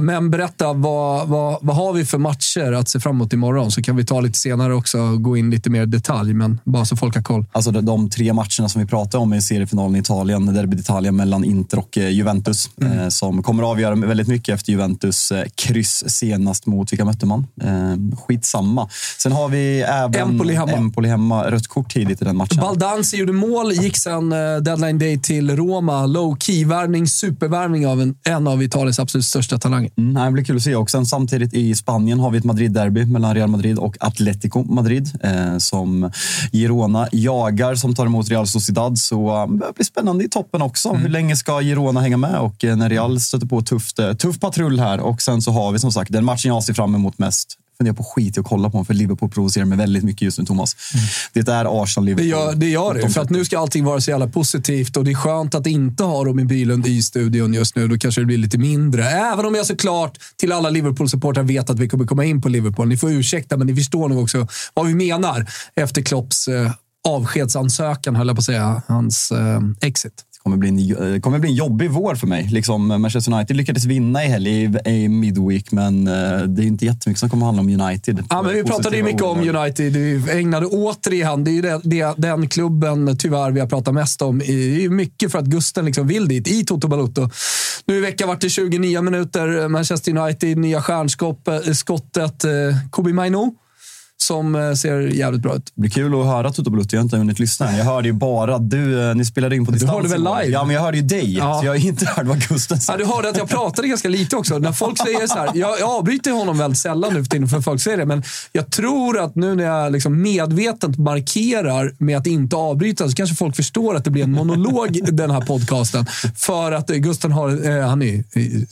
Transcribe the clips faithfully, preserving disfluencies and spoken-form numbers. Men berätta, vad, vad, vad har vi för matcher att se fram emot imorgon? Så kan vi ta lite senare också och gå in lite mer i detalj, men bara så folk har koll. Alltså de, de tre matcherna som vi pratade om i seriefinalen i Italien, Derby d'Italia mellan Inter och Juventus, mm. eh, som kommer avgöra väldigt mycket efter Juventus eh, kryss senast mot, vilka mötte man? Eh, skitsamma. Sen har vi även Empoli hemma, Empoli hemma rött kort tidigt i den matchen. Baldan Hansi gjorde mål, gick sen uh, deadline day till Roma. Low-key-värvning, supervärvning av en, en av Italiens absolut största talanger. Mm, det blir kul att se också. Samtidigt i Spanien har vi ett Madrid-derby mellan Real Madrid och Atletico Madrid eh, som Girona jagar som tar emot Real Sociedad. Så uh, det blir spännande i toppen också. Mm. Hur länge ska Girona hänga med? Och uh, när Real stöter på tufft, uh, tuff patrull här. Och sen så har vi som sagt den matchen jag ser fram emot mest. funderar på skit och kolla på honom, för Liverpool provocerar mig väldigt mycket just nu, Thomas. Mm. Det är Arsenal Liverpool. Det gör det, gör det för att nu ska allting vara så jävla positivt, och det är skönt att inte ha Robin Bylund i studion just nu, då kanske det blir lite mindre. Även om jag såklart till alla Liverpool-supportrar vet att vi kommer komma in på Liverpool. Ni får ursäkta, men ni förstår nog också vad vi menar efter Klopps eh, avskedsansökan, höll jag på att säga, hans eh, exit. Kommer bli en, kommer bli en jobbig vår för mig. Liksom, Manchester United lyckades vinna i helg i midweek, men det är inte jättemycket som kommer handla om United. Ja, men vi pratade ju mycket om United. Vi ägnade återigen, det är ju det, det, den klubben tyvärr vi har pratat mest om. Det är mycket för att Gusten liksom vill dit i Toto Balotto. Nu i veckan vart det tjugonio minuter. Manchester United, nya stjärnskottet Kobbie Mainoo, som ser jävligt bra ut. Det blir kul att höra Toto Balotto, jag har inte hunnit lyssna. Jag hörde ju bara du, ni spelade in på distans. Du hörde väl live? Ja, men jag hörde ju dig. Ja. Så jag har inte hört vad Gusten sa. Ja, du hörde att jag pratade ganska lite också. När folk säger så här, jag, jag avbryter honom väldigt sällan nu för tiden för folk säger det, men jag tror att nu när jag liksom medvetet markerar med att inte avbryta så kanske folk förstår att det blir en monolog den här podcasten. För att Gusten har, eh, han är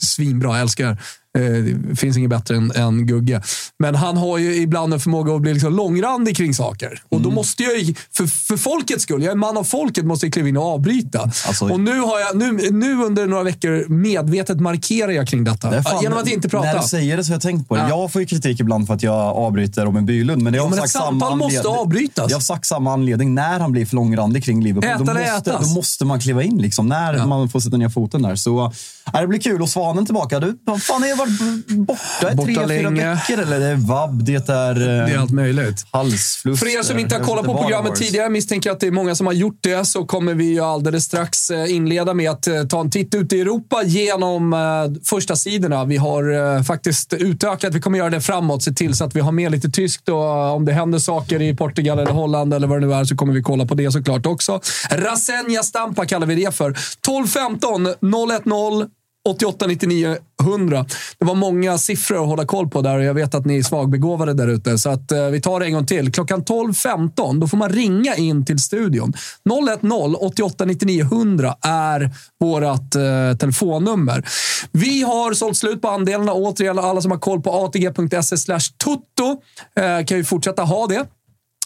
svinbra, jag älskar. Det finns inget bättre än, än Gugge. Men han har ju ibland en förmåga att bli liksom långrandig kring saker. Och mm. då måste jag ju, för, för folkets skull, jag är en man av folket, måste jag kliva in och avbryta. Alltså, och nu har jag, nu, nu under några veckor medvetet markerar jag kring detta. Det fan, genom att inte prata. När du säger det så har jag tänkt på det. Ja. Jag får ju kritik ibland för att jag avbryter Robin Bylund. Men, det har ja, men sagt ett samtal samma måste avbrytas. Jag har sagt samma anledning, när han blir för långrandig kring Liverpool. Äta då, måste, då måste man kliva in liksom, när ja. man får sätta ner foten där. Så det blir kul. Och Svanen tillbaka. Du, fan är borta, borta tre, fyra veckor, eller det är vabb, det är, det är allt möjligt. Halsfluss. För er som inte har kollat på programmet tidigare, misstänker att det är många som har gjort det, så kommer vi ju alldeles strax inleda med att ta en titt ut i Europa genom första sidorna. Vi har faktiskt utökat, vi kommer göra det framåt, se till så att vi har med lite tyskt, och om det händer saker i Portugal eller Holland eller vad det nu är så kommer vi kolla på det såklart också. Rasenja Stampa kallar vi det för. tolv femton noll ett noll åttioåtta nittionio hundra. Det var många siffror att hålla koll på där, och jag vet att ni är svagbegåvade där ute, så att eh, vi tar det en gång till. Klockan tolv femton, då får man ringa in till studion. noll ett noll åttioåtta nittionio hundra är vårat eh, telefonnummer. Vi har sålt slut på andelarna. Återigen, alla som har koll på a t g punkt s e slash tutto eh, kan ju fortsätta ha det.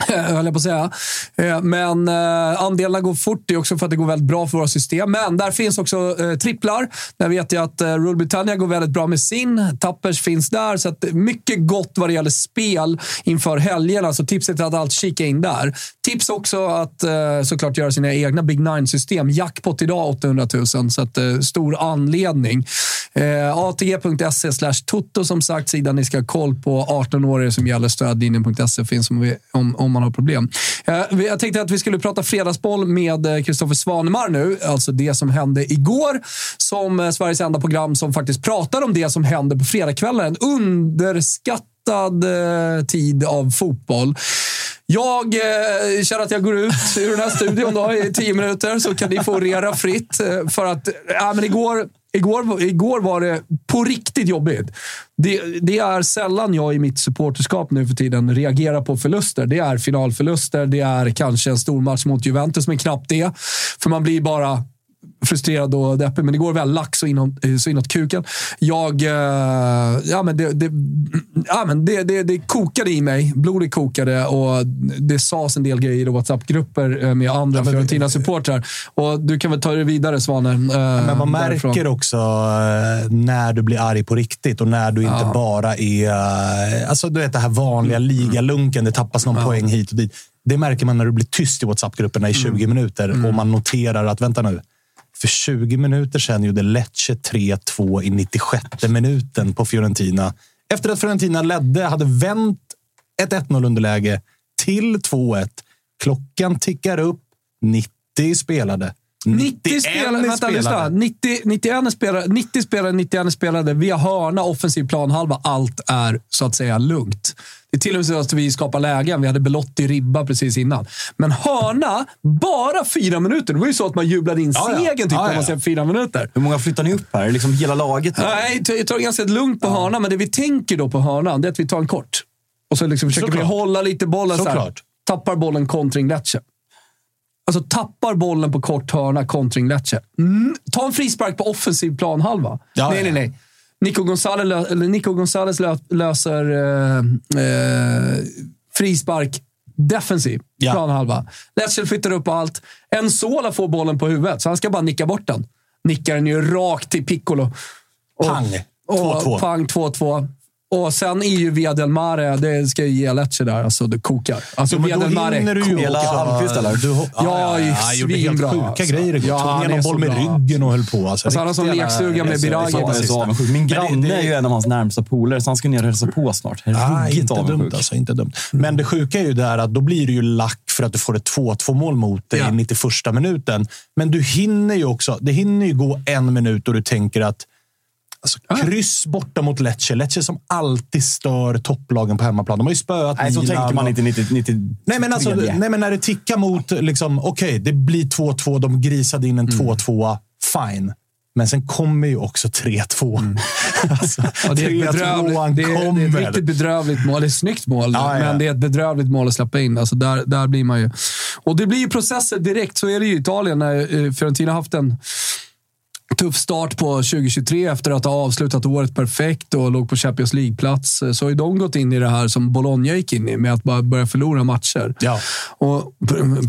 Höll jag på att säga. Men eh, andelarna går fort, det är också för att det går väldigt bra för våra system. Men där finns också eh, tripplar. Där vet jag att eh, Rule Britannia går väldigt bra med sin. Tappers finns där. Så att mycket gott vad det gäller spel inför helgerna. Så tipset är att allt kika in där. Tips också att eh, såklart göra sina egna Big Nine-system. Jackpot idag åttahundratusen. Så att eh, stor anledning. Eh, atg.se slash tutto som sagt, sidan ni ska ha koll på. arton-åriga som gäller, stödlinjen punkt se finns om, vi, om, om man har problem. Eh, jag tänkte att vi skulle prata fredagsboll med Kristoffer Svanemark nu, alltså det som hände igår, som eh, Sveriges enda program som faktiskt pratar om det som hände på fredagskvällen. En underskattad eh, tid av fotboll. Jag eh, känner att jag går ut ur den här studion då, i tio minuter, så kan ni få rera fritt. Eh, för att, ja eh, men igår... Igår, igår var det på riktigt jobbigt. Det, det är sällan jag i mitt supporterskap nu för tiden reagerar på förluster. Det är finalförluster, det är kanske en stor match mot Juventus, men knappt det. För man blir bara frustrerad och deppig. Men igår väl lax så inåt, så inåt kuken. Jag, ja men, det, det, ja, men det, det, det kokade i mig. Blodet kokade, och det sades en del grejer i WhatsApp-grupper med andra ja, Fiorentina-supportrar. Och du kan väl ta det vidare, Svanen. Men man därifrån. Märker också när du blir arg på riktigt, och när du inte ja. bara är... Alltså du vet det här vanliga ligalunken, det tappas någon ja. poäng hit och dit. Det märker man när du blir tyst i WhatsApp-grupperna i tjugo mm. minuter mm. och man noterar att vänta nu. För tjugo minuter sedan gjorde Lecce tre två i nittiosjätte minuten på Fiorentina. Efter att Fiorentina ledde, hade vänt ett ett noll underläge till två ett. Klockan tickar upp, nittio spelade. nittio spelare, vänta, lyssna. nittio, nittioen spelare, nittio spelare, nittioen spelade. Vi har hörna, offensiv planhalva. Allt är så att säga lugnt. Det är till och med så att vi skapar lägen. Vi hade Belotti ribba precis innan. Men hörna, bara fyra minuter. Det var ju så att man jublade in segern ja, ja. typ ja, ja. man ser fyra minuter. Hur många flyttar ni upp här? Liksom hela laget? Här. Nej, jag tar ganska lugnt på ja. hörna. Men det vi tänker då på hörna, det är att vi tar en kort. Och så liksom försöker så vi klart. hålla lite bollen så, så här. Klart. Tappar bollen kontring Lecce. Alltså tappar bollen på kort hörna kontring Lecce. Mm. Ta en frispark på offensiv planhalva. Ja, nej, nej, nej. Nico González, eller Nico González lö, löser eh, eh, frispark defensiv, ja. Planhalva. Lecce flyttar upp och allt. En sola får bollen på huvudet, så han ska bara nicka bort den. Nickar den ju rakt till Piccolo. Och, pang! två två. Pang två två. Och sen är ju Via Del Mare, det ska ju ge Lecce där, alltså det kokar. Alltså jo, Via Del Mare kokar. Du hela Almqvist eller? Du, ja, ja, ja, han gjorde helt bra, sjuka alltså. Grejer. Ja, tog ner någon boll med ryggen och höll på. Alltså, alltså han har sån lekstuga med Birage. Min granne är ju en av hans närmsta polare, så han ska ner och hälsa på snart. Ah, inte dumt alltså, inte dumt. Men det sjuka är ju där att då blir det ju lack för att du får ett två två mål mot dig i nittioförsta minuten. Men du hinner ju också, det hinner ju gå en minut och du tänker att alltså, ah. kryss borta mot Lecce. Lecce som alltid stör topplagen på hemmaplan. De har ju spöat nej, Milan. Så tänker man inte nittio, nittio, nej, men alltså, nej, men när det tickar mot, liksom, okej, okay, det blir två två. De grisade in en mm. två två. Fine. Men sen kommer ju också tre två. Mm. Alltså, ja, det, är bedrövligt, det, är, det är ett riktigt bedrövligt mål. Det är ett snyggt mål, ah, men ja. Det är ett bedrövligt mål att släppa in. Alltså, där, där blir man ju... Och det blir ju processer direkt. Så är det ju i Italien när Fiorentina haft en... tuff start på tjugohundratjugotre efter att ha avslutat året perfekt och låg på Champions League-plats, så har ju de gått in i det här som Bologna gick in i, med att bara börja förlora matcher. Ja. Och,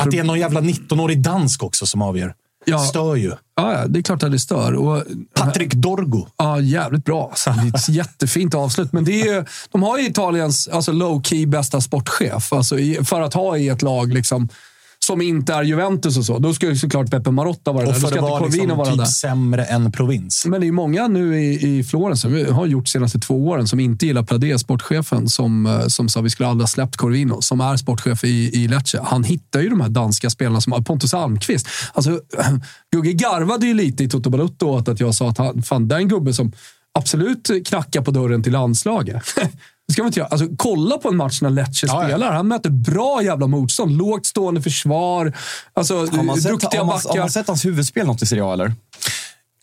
att det är någon jävla nittonårig dansk också som avgör. Ja. Stör ju. Ja, det är klart att det stör. Och, Patrick Dorgo. Ja, jävligt bra. Så det är jättefint avslut. Men det är ju, de har ju Italiens alltså low-key bästa sportchef alltså, för att ha i ett lag liksom som inte är Juventus och så. Då skulle såklart Peppe Marotta vara och där. Då ska var inte liksom vara typ där. Sämre än provins. Men det är många nu i, i Florens som har gjort senaste två åren som inte gillar Pradea, sportchefen, som, som sa vi skulle aldrig ha släppt Corvino, som är sportchef i, i Lecce. Han hittar ju de här danska spelarna som Pontus Almqvist. Alltså, Gugge garvade ju lite i Toto Balotto åt att jag sa att han fann den gubben som absolut knackar på dörren till landslaget. Ska man inte göra. Alltså, kolla på en match när Lecce ja, spelar. Ja. Han möter bra jävla motstånd. Lågt stående försvar. Alltså, har man sett, duktiga har man, backar. Har man sett hans huvudspel något i Serie A, eller?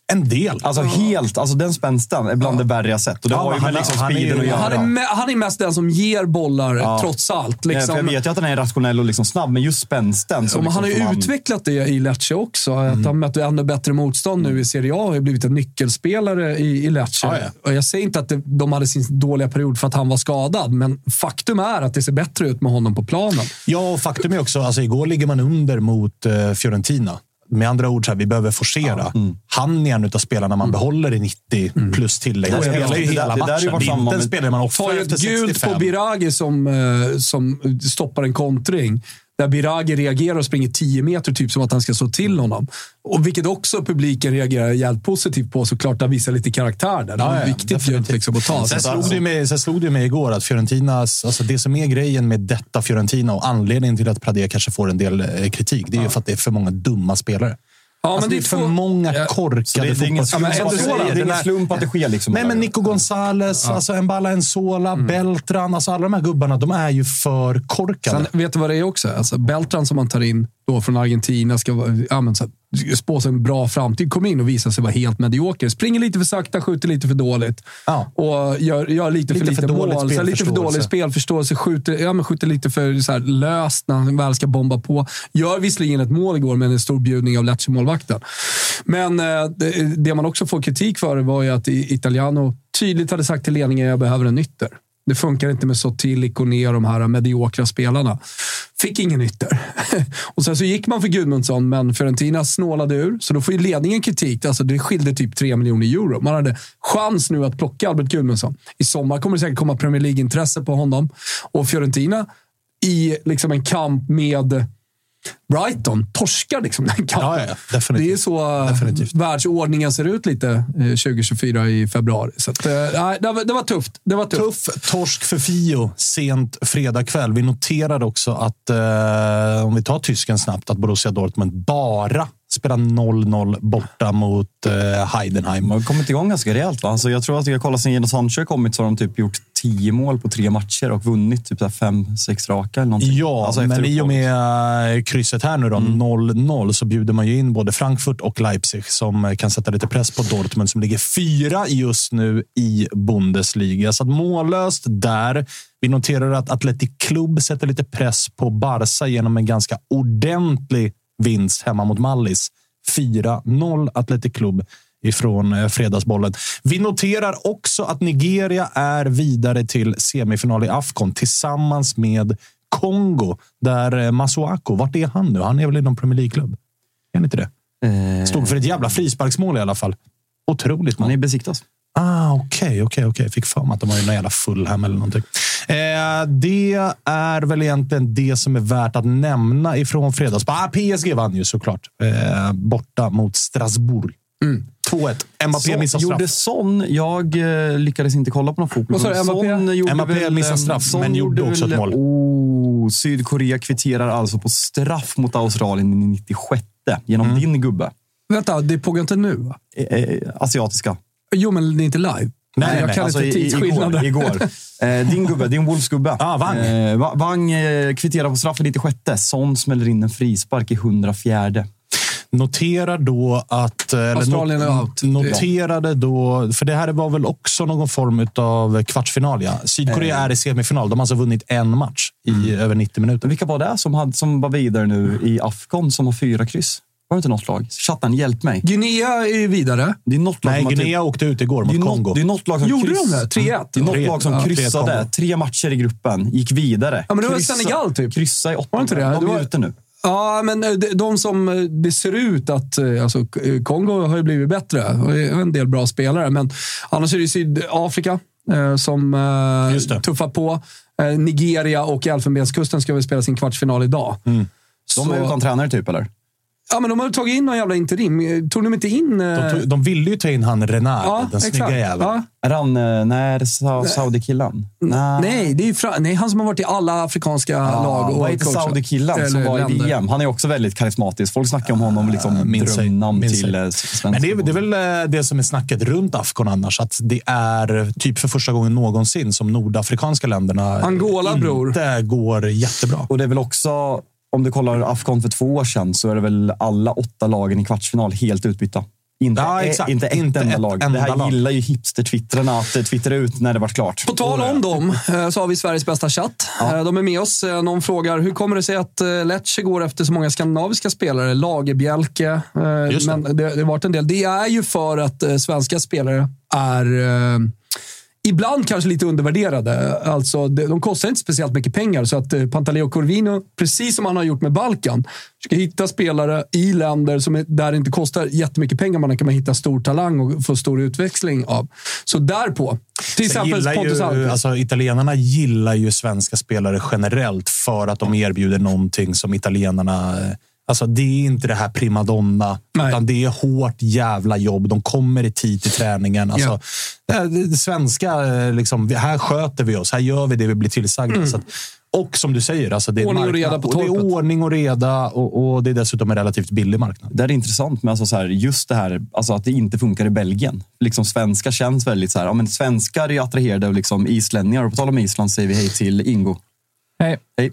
En del. Alltså ja. Helt, alltså den spänsten är bland ja. Det värre jag sett. Och det ja, har ju med liksom speeden att göra. Han är, med, han är mest den som ger bollar ja. Trots allt. Liksom. Nej, för jag vet ju att han är rationell och liksom snabb, men just spänsten. Ja, liksom, han har ju man... utvecklat det i Lecce också. Mm. Att han möter ännu bättre motstånd nu i Serie A och har blivit en nyckelspelare i, i Lecce. Ja, ja. Och jag säger inte att det, de hade sin dåliga period för att han var skadad, men faktum är att det ser bättre ut med honom på planen. Ja, och faktum är också, alltså igår ligger man under mot eh, Fiorentina. Med andra ord så här, vi behöver forcera. Ja, mm. Han är en utav spelarna man behåller i nittio mm. plus tillägg. Det spelar ju hela matchen. Inte en spelare man offrar efter sextiofem. Tar ju gult på Birage som, som stoppar en kontring. Där Birage reagerar och springer tio meter typ som att han ska slå till honom. Och vilket också publiken reagerar jävligt positivt på, såklart att visa lite karaktär där. Det är ja, viktigt ju liksom att ta. Sen slog det med, sen slog det med igår att Fiorentinas, alltså det som är grejen med detta Fiorentina och anledningen till att Pradea kanske får en del kritik, det är ju ja. För att det är för många dumma spelare. Ja, alltså men det är för två... många ja. Korkade fotbollsspelare. Ja, det, det, det är ingen slump att det sker. Liksom nej, men Nico González, ja. Alltså Embala, Enzola, mm. Beltran, alltså alla de här gubbarna, de är ju för korkade. Sen, vet du vad det är också? Alltså, Beltran som man tar in då från Argentina ska ja, men, så här, spå sig en bra framtid. Kommer in och visar sig vara helt medioker. Springer lite för sakta, skjuter lite för dåligt. Ja. Och gör, gör lite, lite för lite, för lite mål. Så här, lite för dålig spelförståelse. Skjuter, ja, men skjuter lite för så här, löst när han väl ska bomba på. Gör visserligen ett mål igår med en stor bjudning av Lecce-målvakten. Men eh, det, det man också får kritik för var ju att Italiano tydligt hade sagt till ledningen att jag behöver en ytter. Det funkar inte med Sotil, Ikoné och de här mediokra spelarna. Fick ingen ytter. Och sen så gick man för Gudmundsson, men Fiorentina snålade ur. Så då får ju ledningen kritik. Alltså det skilde typ tre miljoner euro. Man hade chans nu att plocka Albert Gudmundsson. I sommar kommer det säkert komma Premier League-intresse på honom. Och Fiorentina i liksom en kamp med Brighton torskar liksom den kampen. Ja, ja, definitivt. Det är så definitivt. Världsordningen ser ut lite tjugohundratjugofyra i februari. Så att, nej, det, var, det var tufft. Det var tufft. Tuff torsk för Fio sent fredag kväll. Vi noterade också att eh, om vi tar tysken snabbt att Borussia Dortmund bara spelar noll noll borta mot eh, Heidenheim. De har kommit igång ganska rejält va? Alltså, jag tror att jag kollar sen Jens Handsjö har kommit så har de typ gjort tio mål på tre matcher och vunnit typ fem sex raka eller någonting. Ja, alltså, men i och med krysset här nu då, mm. noll noll, så bjuder man ju in både Frankfurt och Leipzig som kan sätta lite press på Dortmund som ligger fyra just nu i Bundesliga. Så att mållöst där. Vi noterar att Athletic Club sätter lite press på Barça genom en ganska ordentlig vinst hemma mot Mallis. fyra noll Athletic Club ifrån fredagsbollen. Vi noterar också att Nigeria är vidare till semifinal i AFCON tillsammans med Kongo, där Masuako, vart är han nu? Han är väl i någon Premier League-klubb? Är han inte det? Stod för ett jävla frisparksmål i alla fall. Otroligt. Man. Han är Besiktas. Ah, okej, okay, okej, okay, okej. Okay. Fick för mig att de har ju någon jävla full hem eller någonting. Eh, det är väl egentligen det som är värt att nämna ifrån fredags. Ah, P S G vann ju såklart. Eh, borta mot Strasbourg. Mm. två ett. Mbappé missade straff. Gjorde Son, jag eh, lyckades inte kolla på någon fotboll. Son, Mbappé gjorde Mbappé missade straff, Son men gjorde också väl ett mål. Oh, Sydkorea kvitterar alltså på straff mot Australien i nittiosjätte genom mm. din gubbe. Vänta, det pågår inte nu va? Eh, eh, asiatiska. Jo, men det är inte live. Nej, nej jag nej, kan alltså inte tidsskillnader. Igår. igår. Din gubbe, din Wolfsgubbe. Ah, Wang. Eh, Wang eh, kvitterar på straffen nittiosjätte. Son smäller in en frispark i hundrafjärde. Notera då att... Australien not- out. Noterade då... För det här var väl också någon form av kvartsfinal, ja. Sydkorea eh. är i semifinal. De har alltså vunnit en match i mm. över nittio minuter. Vilka var det som, hade, som var vidare nu i Afcon som har fyra kryss? Var det inte något lag? Chatten, hjälp mig. Guinea är vidare. Det är något lag. Nej, Guinea typ... åkte ut igår mot Kongo. Det är något lag som gjorde kryss... de det? tre ett. Det är något lag som ja, kryssade. Tre matcher i gruppen. Gick vidare. Ja, men det var kryssa... Senegal typ. Kryssa i åtta. De är var... ute nu. Ja, men de, de som det ser ut att... Alltså, Kongo har ju blivit bättre. Har en del bra spelare. Men annars är det Sydafrika eh, som eh, tuffar på. Eh, Nigeria och Elfenbenskusten ska väl spela sin kvartsfinal idag. Mm. Så... De är utan tränare typ, eller? Ja, men de har tagit in någon jävla interim. Tog de inte in... Eh... De, tog, de ville ju ta in han Renard, ja, den exakt. Snygga jäveln. Ja. Ran, när sa Saudi-killan? Nah. Nej, det är fra- nej, han som har varit i alla afrikanska ja, lag. Och vad heter Saudi-killan som var länder. I V M? Han är också väldigt karismatisk. Folk snackar om honom liksom minst drömnamn minst till svenska. Men det är, det är väl det som är snacket runt Afcon annars. Att det är typ för första gången någonsin som nordafrikanska länderna Angola, inte bror. Går jättebra. Och det är väl också... Om du kollar Afcon för två år sedan så är det väl alla åtta lagen i kvartsfinal helt utbytta. Inte, ja, exakt. inte, inte, inte ett enda lag. Det här lag. Gillar ju hipster-twittrarna att twittra ut när det var klart. På tal om dem så har vi Sveriges bästa chatt. Ja. De är med oss. Någon frågar, hur kommer det sig att Lecce går efter så många skandinaviska spelare? Lagerbjälke. Just det. Men det har varit en del. Det är ju för att svenska spelare är... Ibland kanske lite undervärderade. Alltså, de kostar inte speciellt mycket pengar. Så att Pantaleo Corvino, precis som han har gjort med Balkan, ska hitta spelare i länder som är, där det inte kostar jättemycket pengar. Man kan man hitta stor talang och få stor utväxling av. Så därpå. Till så exempel Pontus Alves. Alltså, italienarna gillar ju svenska spelare generellt för att de erbjuder någonting som italienarna... Alltså det är inte det här primadonna. Nej. Utan det är hårt jävla jobb. De kommer i tid till träningen. Alltså, yeah. det, det svenska, liksom, här sköter vi oss. Här gör vi det vi blir tillsagda. Mm. Så att, och som du säger, alltså, det är ordning och reda på torpet. Och det är ordning och reda och, och det är dessutom en relativt billig marknad. Det är intressant med alltså, så här, just det här alltså, att det inte funkar i Belgien. Liksom, svenskar känns väldigt så här. Ja, men svenskar är attraherade av liksom, islänningar. Och på tal om Island säger vi hej till Ingo. Hej. Hej.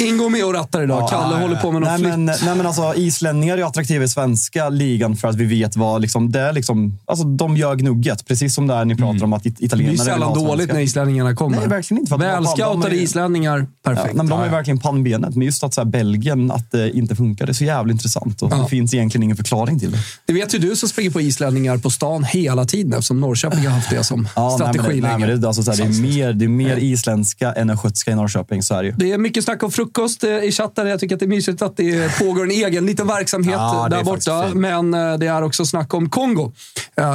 Ingo med och rattar idag. Ja, Kalle ja, ja. håller på med någon nej, flytt. Men, nej men alltså islänningar är attraktiva i svenska ligan för att vi vet vad liksom det är liksom alltså de gör gnugget precis som där ni pratar mm. om att italienare det är sällan dåligt när islänningarna kommer. Nej verkligen inte för välscoutade islänningar perfekt. Ja, nej, men de är verkligen pannbenet men just att så här, Belgien att det inte funkar det är så jävligt intressant och ja. Det finns egentligen ingen förklaring till det. Det vet ju du som springer på islänningar på stan hela tiden eftersom Norrköping har haft det som ja, strategi länge. Nej, men det, alltså, så här, det är mer det är mer ja. isländska än östgötska i Norrköping så är det ju. Det är mycket snack om frukost i chatten. Jag tycker att det är mysigt att det pågår en egen liten verksamhet ja, där borta. Men det är också snack om Kongo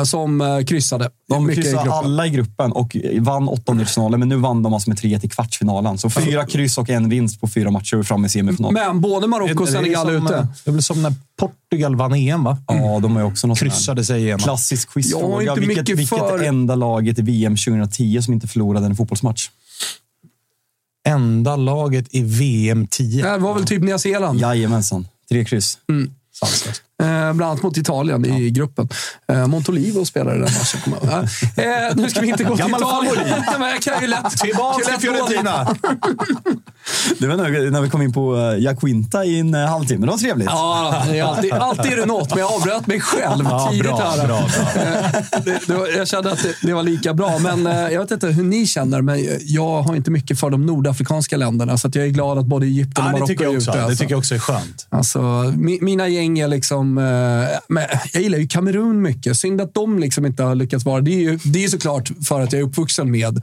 som kryssade. De mycket kryssade i alla i gruppen och vann åttondelsfinalen. Men nu vann de alltså med tre till kvartsfinalen. Så fyra kryss och en vinst på fyra matcher fram i semifinalen. Men både Marocko och Senegal är ute. Det blir som när Portugal vann E M va? Mm. Ja, de är också något kryssade sig igen. Klassisk quizfråga. Vilket, vilket för... enda laget i V M tjugohundratio som inte förlorade en fotbollsmatch? Enda laget i V M tio. Det var väl typ Nya Zeeland. Jajamensan. Tre kryss. Mm. Eh, bland annat mot Italien ja. i gruppen. Eh, Montolivo spelade den matchen. eh, nu ska vi inte gå till Italien. Jag kan ju lätt tillbaka till Fiorentina. Det var nog när vi kom in på Jaquinta i en halvtimme. Det var trevligt. Ja, det är alltid, alltid är det något. Men jag avbröt mig själv ja, tidigt bra, här. Bra, bra. Det, det var, jag kände att det, det var lika bra. Men jag vet inte hur ni känner. Men jag har inte mycket för de nordafrikanska länderna. Så att jag är glad att både Egypten och ja, Marocko är ute. Det alltså. tycker jag också är skönt. Alltså, mi, mina gäng är liksom liksom, men jag gillar ju Kamerun mycket. Synd att de liksom inte har lyckats vara. Det är ju, det är såklart för att jag är uppvuxen med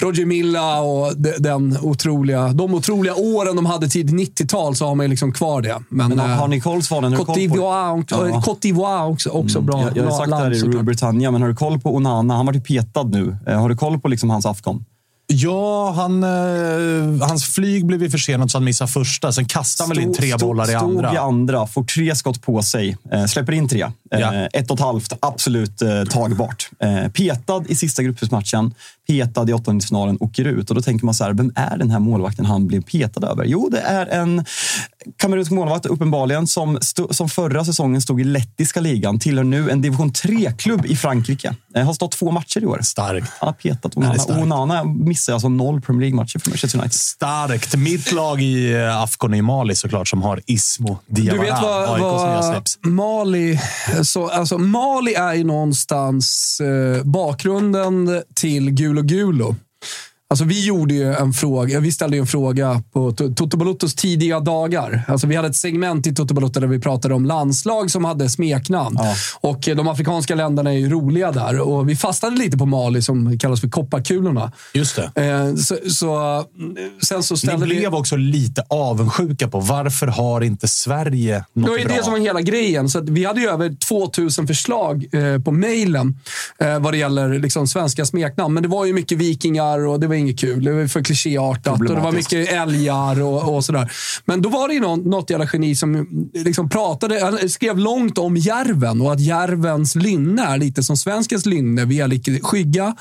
Roger Milla och den otroliga, de otroliga åren de hade tid nittiotal, så har man ju liksom kvar det. Men, men har ni koll på den? Côte d'Ivoire, Côte d'Ivoire också, också mm. bra. Jag, jag har sagt land, det här i Rue Britannia, men har du koll på Onana? Han var ju petad nu. Har du koll på liksom hans Afcon? Ja, han, eh, hans flyg blev ju försenat så han missade första. Sen kastar han väl in tre stod, bollar i andra. Stod i andra, får tre skott på sig. Eh, släpper in tre. Eh, ja. Ett och ett halvt, absolut eh, tagbart. Eh, petad i sista gruppsmatchen. Petad i åttondelsfinalen, åker ut. Och då tänker man så här, vem är den här målvakten han blev petad över? Jo, det är en kamerunsk målvakt uppenbarligen som, st- som förra säsongen stod i lettiska ligan. Tillhör nu en division tre-klubb i Frankrike. Eh, har stått två matcher i år. Starkt. Han har petat Onana. Starkt. Onana missar alltså noll Premier League-matcher för Manchester United. Starkt. Mitt lag i Afcon i Mali såklart, som har Ismo Diawara. Du vet vad, vad Mali... Så, alltså, Mali är ju någonstans eh, bakgrunden till Gul och Gulo. Alltså vi gjorde ju en fråga, vi ställde ju en fråga på Toto Balottos tidiga dagar. Alltså vi hade ett segment i Toto Balotto där vi pratade om landslag som hade smeknamn. Ja. Och de afrikanska länderna är ju roliga där. Och vi fastnade lite på Mali som kallas för kopparkulorna. Just det. Så, så, sen så ställde Ni blev vi... också lite avundsjuka på varför har inte Sverige något bra? Det var ju det som var hela grejen. Så att vi hade ju över tvåtusen förslag på mejlen vad det gäller liksom svenska smeknamn. Men det var ju mycket vikingar och det var inget kul. Det var för klichéartat och det var mycket älgar och, och sådär. Men då var det ju någon, något jävla geni som liksom pratade, han skrev långt om järven och att järvens lynne är lite som svenskens lynne. Vi är lite skygga,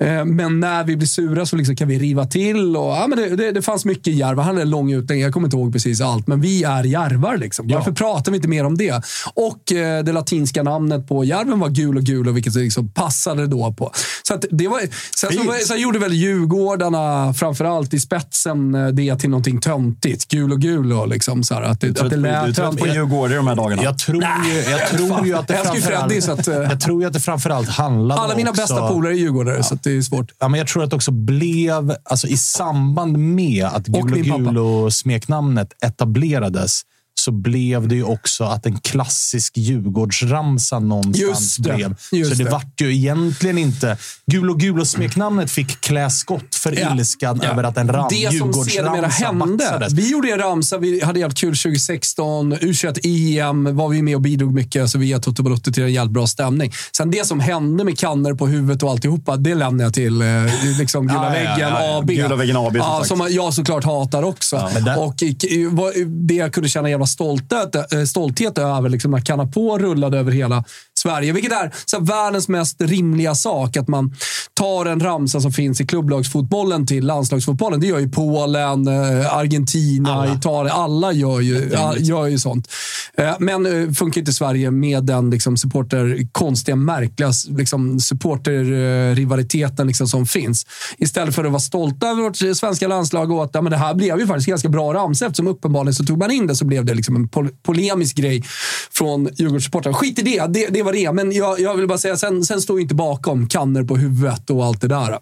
eh, men när vi blir sura så liksom kan vi riva till. Och, ja, men det, det, det fanns mycket järv. Han är lång utlängd. Jag kommer inte ihåg precis allt, men vi är järvar liksom. Varför ja. pratar vi inte mer om det? Och eh, det latinska namnet på järven var gul och gul och vilket liksom passade då på. Så att det var... Sen, så, sen gjorde väl ljud Djurgårdarna, framförallt i spetsen, det till någonting töntigt. Gul och gul och liksom så här. Att det, att det lät du trött på Djurgården i de här dagarna? Jag tror ju, jag tror ju att det framförallt... jag tror ju att det framförallt handlade Alla mina också, bästa polare är djurgårdare, ja. Så det är svårt. Ja, men jag tror att det också blev... Alltså i samband med att gul och, och gul och smeknamnet etablerades så blev det ju också att en klassisk Djurgårdsramsa någonstans det, blev. Så det, det vart ju egentligen inte... Gul och gul och smeknamnet fick klä skott för ja, ilskan ja. över att en ram, det Djurgårdsramsa hände. Baxades. Vi gjorde en ramsa, vi hade jävligt kul tjugo sexton, U tjugoett E M var vi med och bidrog mycket, så vi har Toto Balotto till en jävligt bra stämning. Sen det som hände med kanner på huvudet och alltihopa, det lämnar jag till eh, liksom Gula väggen A B. Gula väggen A B, som, ja, som jag såklart hatar också. Ja, där... Och det jag kunde känna jävla Stolthet, stolthet över liksom, att Kanapå rullade över hela Sverige, vilket är så världens mest rimliga sak, att man tar en ramsa som finns i klubblagsfotbollen till landslagsfotbollen. Det gör ju Polen, Argentina, alla. Italien, alla gör ju, gör ju sånt. Men funkar inte Sverige med den liksom, supporter, konstiga, märkliga liksom, supporterrivaliteten liksom, som finns. Istället för att vara stolta över vårt svenska landslag och att ja, men det här blev ju faktiskt ganska bra ramsa, eftersom uppenbarligen så tog man in det, så blev det liksom en pol- polemisk grej från Djurgårdssupporten. Skit i det, det, det var det. Men jag, jag vill bara säga, sen, sen står ju inte bakom kanner på huvudet och allt det där.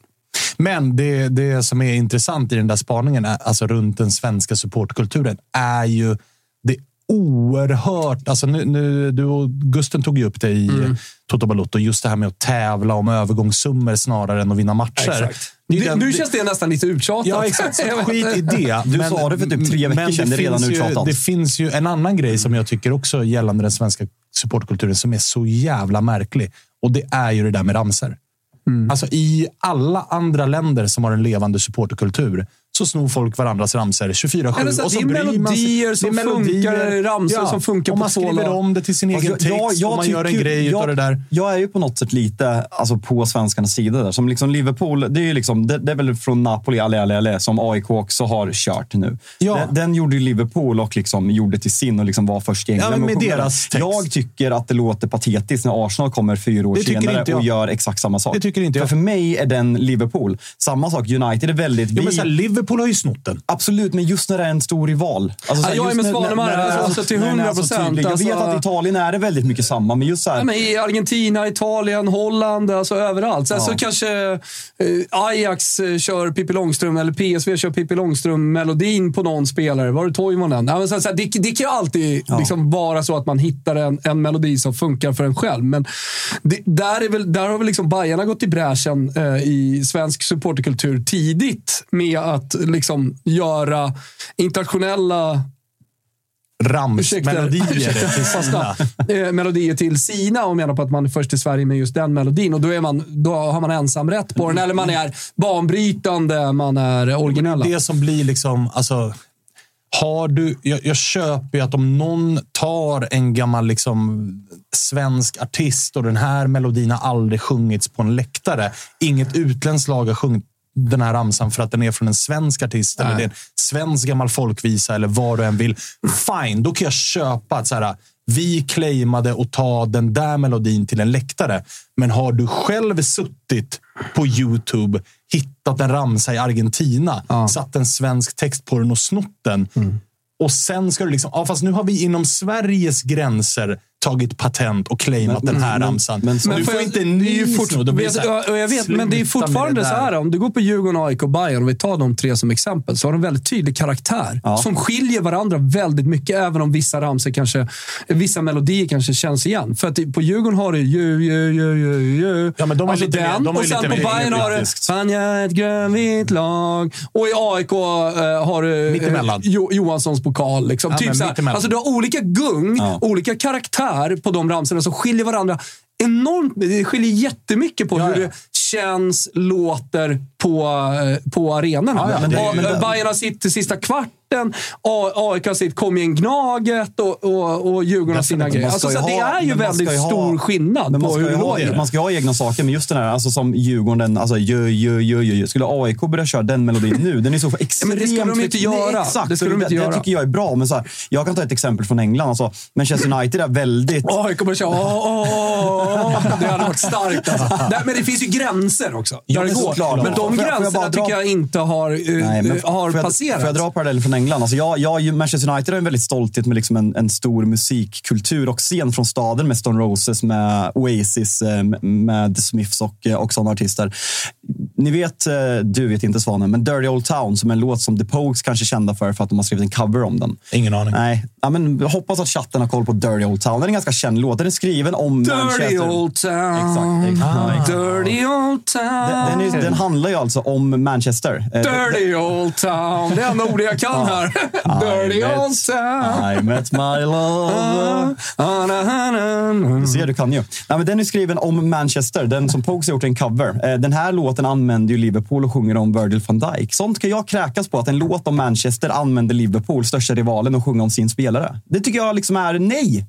Men det, det som är intressant i den där spaningen, är, alltså runt den svenska supportkulturen, är ju det oerhört... Alltså nu, nu, du och Gusten tog ju upp det i mm. Toto Balotto, just det här med att tävla om övergångssummor snarare än att vinna matcher. Exakt. Det, den, nu känns det nästan lite uttjatat. Ja, exakt. Skit i det. Du men, sa det för typ tre veckor sedan, det redan uttjatat. Det finns ju en annan grej som jag tycker också gällande den svenska supportkulturen som är så jävla märklig. Och det är ju det där med ramser. Mm. Alltså i alla andra länder som har en levande supportkultur så snor folk varandras ramser tjugofyra sju. Och så det är melodier som funkar, ramser ja. som funkar på två. Och man skriver två om det till sin egen alltså, text jag, jag och man tycker, gör en grej jag, av det där. Jag är ju på något sätt lite alltså, på svenskarnas sida där. Som liksom Liverpool, det är ju liksom, det, det är väl från Napoli, alle, alle, alle, som A I K också har kört nu. Ja. Den, den gjorde ju Liverpool och liksom gjorde till sin och liksom var först i England. Ja, med deras text. Jag tycker att det låter patetiskt när Arsenal kommer fyra år senare och gör exakt samma sak. Det tycker inte jag. För, för mig är den Liverpool. Samma sak, United är väldigt... Jo, men så här, Liverpool Liverpool har ju snott den. Absolut, men just när det är en stor rival. Alltså, ja, jag är med Svanemark alltså, till hundra procent. Jag vet att Italien är det väldigt mycket samma, men just så här... Ja, men i Argentina, Italien, Holland, alltså överallt. Så, ja. Så kanske eh, Ajax kör Pippi Långström eller P S V kör Pippi Långström-melodin på någon spelare. Var det Toyman den? Ja, men så här, så här, det, det kan ju alltid ja. liksom vara så att man hittar en, en melodi som funkar för en själv. Men det, där, är väl, där har väl liksom Bayern gått i bräschen eh, i svensk supporterkultur tidigt med att liksom göra internationella ramsmelodier melodier till sina och menar på att man är först i Sverige med just den melodin och då, är man, då har man ensam rätt på den eller man är banbrytande, man är originella. Det som blir liksom, alltså har du, jag, jag köper ju att om någon tar en gammal liksom svensk artist och den här melodin har aldrig sjungits på en läktare, inget utländskt lag har sjungit den här ramsan för att den är från en svensk artist eller det är en svensk gammal folkvisa eller vad du än vill, fine, då kan jag köpa att så här, vi claimade och ta den där melodin till en läktare, men har du själv suttit på YouTube, hittat en ramsa i Argentina, ja. satt en svensk text på den och snott den mm. och sen ska du liksom, ja fast nu har vi inom Sveriges gränser tagit patent och claimat men, den här men, ramsan. Men, men du får jag, inte ny fort, vet, så här, jag, jag vet, men det är fortfarande det så här. Om du går på Djurgården, A I K och Bayern och vi tar de tre som exempel så har de väldigt tydlig karaktär ja. som skiljer varandra väldigt mycket även om vissa ramser kanske, vissa melodier kanske känns igen. För att på Djurgården har du ju, ju, ju, ju, ju. Ja, men de alltså lite den. Mer, de och sen på Bayern har du Sanja ett grönvitt lag och i A I K uh, har du uh, jo, Johanssons pokal. Liksom. Ja, typ så här. Alltså du har olika gung, ja. olika karaktär på de ramserna som skiljer varandra enormt, det skiljer jättemycket på ja, hur ja. det känns, låter på, på arenorna. Ja, ja, det... Bayern har sitt sista kvarten, A I K har sitt kom igen gnaget och, och, och Djurgården har sina grejer. Alltså, så ha, det är ju väldigt ha, stor skillnad man på hur det låter. Man ska ju ha egna saker, men just den här alltså, som Djurgården, alltså, ju, ju, ju, ju. skulle A I K börja köra den melodin nu? Den är så extremt... Men det skulle de inte göra. Nej, exakt, det, skulle de inte det, göra. Det tycker jag är bra, men så här, jag kan ta ett exempel från England. Alltså, Manchester United är väldigt... A I K börjar köra... Oh, oh, oh, oh. Det hade varit starkt. Alltså. Nej, men det finns ju gränser också. Ja, det går. Klar, men de gränserna jag, jag dra... tycker jag inte har, uh, Nej, men, har får jag, passerat. Får jag dra parallell från England? Alltså jag, jag, Manchester United har en väldigt stolthet med liksom en, en stor musikkultur och scen från staden med Stone Roses, med Oasis, med The Smiths och, och sådana artister. Ni vet, du vet inte Svanen, men Dirty Old Town som en låt som The Pogues kanske kända för för att de har skrivit en cover om den. Ingen aning. Nej, ja, men hoppas att chatten har koll på Dirty Old Town. Den är en ganska känd låt. Den är skriven om Dirty Manchester. Old Town. Exakt. exakt, ah. exakt. Dirty Old Town. Den, den, är, den handlar ju alltså om Manchester. Dirty Old Town. Det är enda ordet jag kan här. Dirty met, Old Town. I met my love. Du ser, du kan ju. Nej, men den är skriven om Manchester. Den som Pogues har gjort en cover. Den här låten använder ju Liverpool och sjunger om Virgil van Dijk. Sånt kan jag kräkas på, att en låt om Manchester använder Liverpool, största rivalen, och sjunger om sin spelare. Det tycker jag liksom är nej.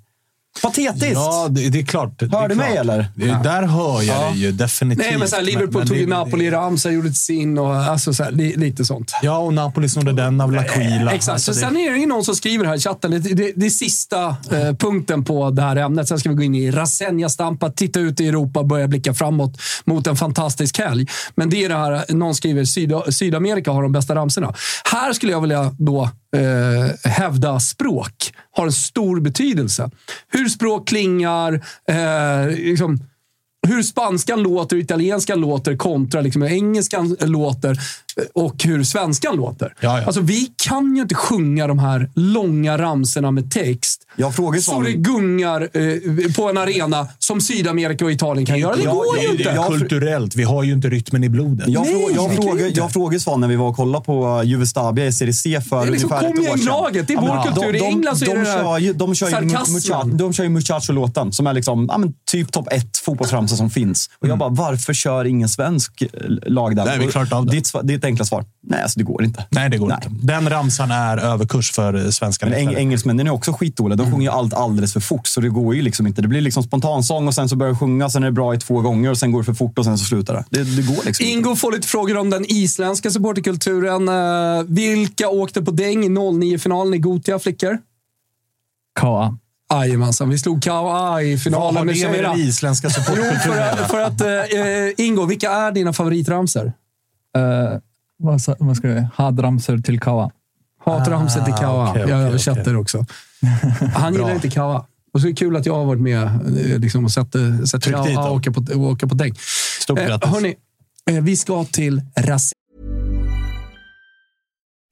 Patetiskt. Ja, det, det är klart. Hör det är du klart. mig eller? Det, ja. Där hör jag ja. det ju definitivt. Nej, men så här, Liverpool men, men tog ju Napoli i ramsa, gjorde ett sin och alltså så här, li, lite sånt. Ja, och Napoli snodde den av L'Aquila. Exakt, alltså, så det... sen är det ju någon som skriver här i chatten. Det, det, det är sista eh, punkten på det här ämnet. Sen ska vi gå in i Rasenja-stampa, titta ut i Europa, börja blicka framåt mot en fantastisk helg. Men det är det här, någon skriver Syda, Sydamerika har de bästa ramserna. Här skulle jag vilja då Eh, hävda språk har en stor betydelse. Hur språk klingar, eh, liksom, hur spanskan låter, italienskan låter kontra liksom, hur engelskan låter och hur svenskan låter. Ja, ja. Alltså, vi kan ju inte sjunga de här långa ramserna med text. Jag frågar så det gungar eh, på en arena som Sydamerika och Italien kan göra. Det går jag, jag, ju inte. Jag, kulturellt, vi har ju inte rytmen i blodet. Jag, Nej, jag, jag frågar jag frågar Svan när vi var och kollade på Juve Stabia i Serie C för liksom ungefär ett år sedan. Det är vår ja, kultur. De, de, I England så de, de är det kör ju, de kör ju de kör ju Muchacho-låten som är liksom ja, men, typ topp ett fotbollsramsa som finns. Och jag bara, varför kör ingen svensk lag där? Nej, vi är klart av det. Ditt, ditt enkla svar. Nej, alltså det går inte. Nej, det går Nej. inte. Den ramsan är överkurs för svenska. Men eng- engelsmännen är också skitdåliga. De sjunger ju allt alldeles för fort, så det går ju liksom inte. Det blir liksom spontansång och sen så börjar det sjunga, sen är det bra i två gånger och sen går det för fort och sen så slutar det. Det, det går liksom Ingo inte. Får lite frågor om den isländska supporterkulturen. Vilka åkte på däng i noll nio-finalen i Gotia, flickor? K A. Ajmansan, vi slog K A i finalen med Samira. Vad har det isländska supporterkulturen? Jo, för att, för att äh, Ingo, vilka är dina favoritramser? Uh, vad, sa, vad ska det? Hadramser till kawa. Hadramser till kawa. Ah, okay, okay, jag översätter okay. också. Han gillar inte kawa. Och så är det kul att jag har varit med liksom, och sett, sett kawa och åka på, åka på däng. Stort eh, grattis. Hörrni, eh, vi ska till Ras.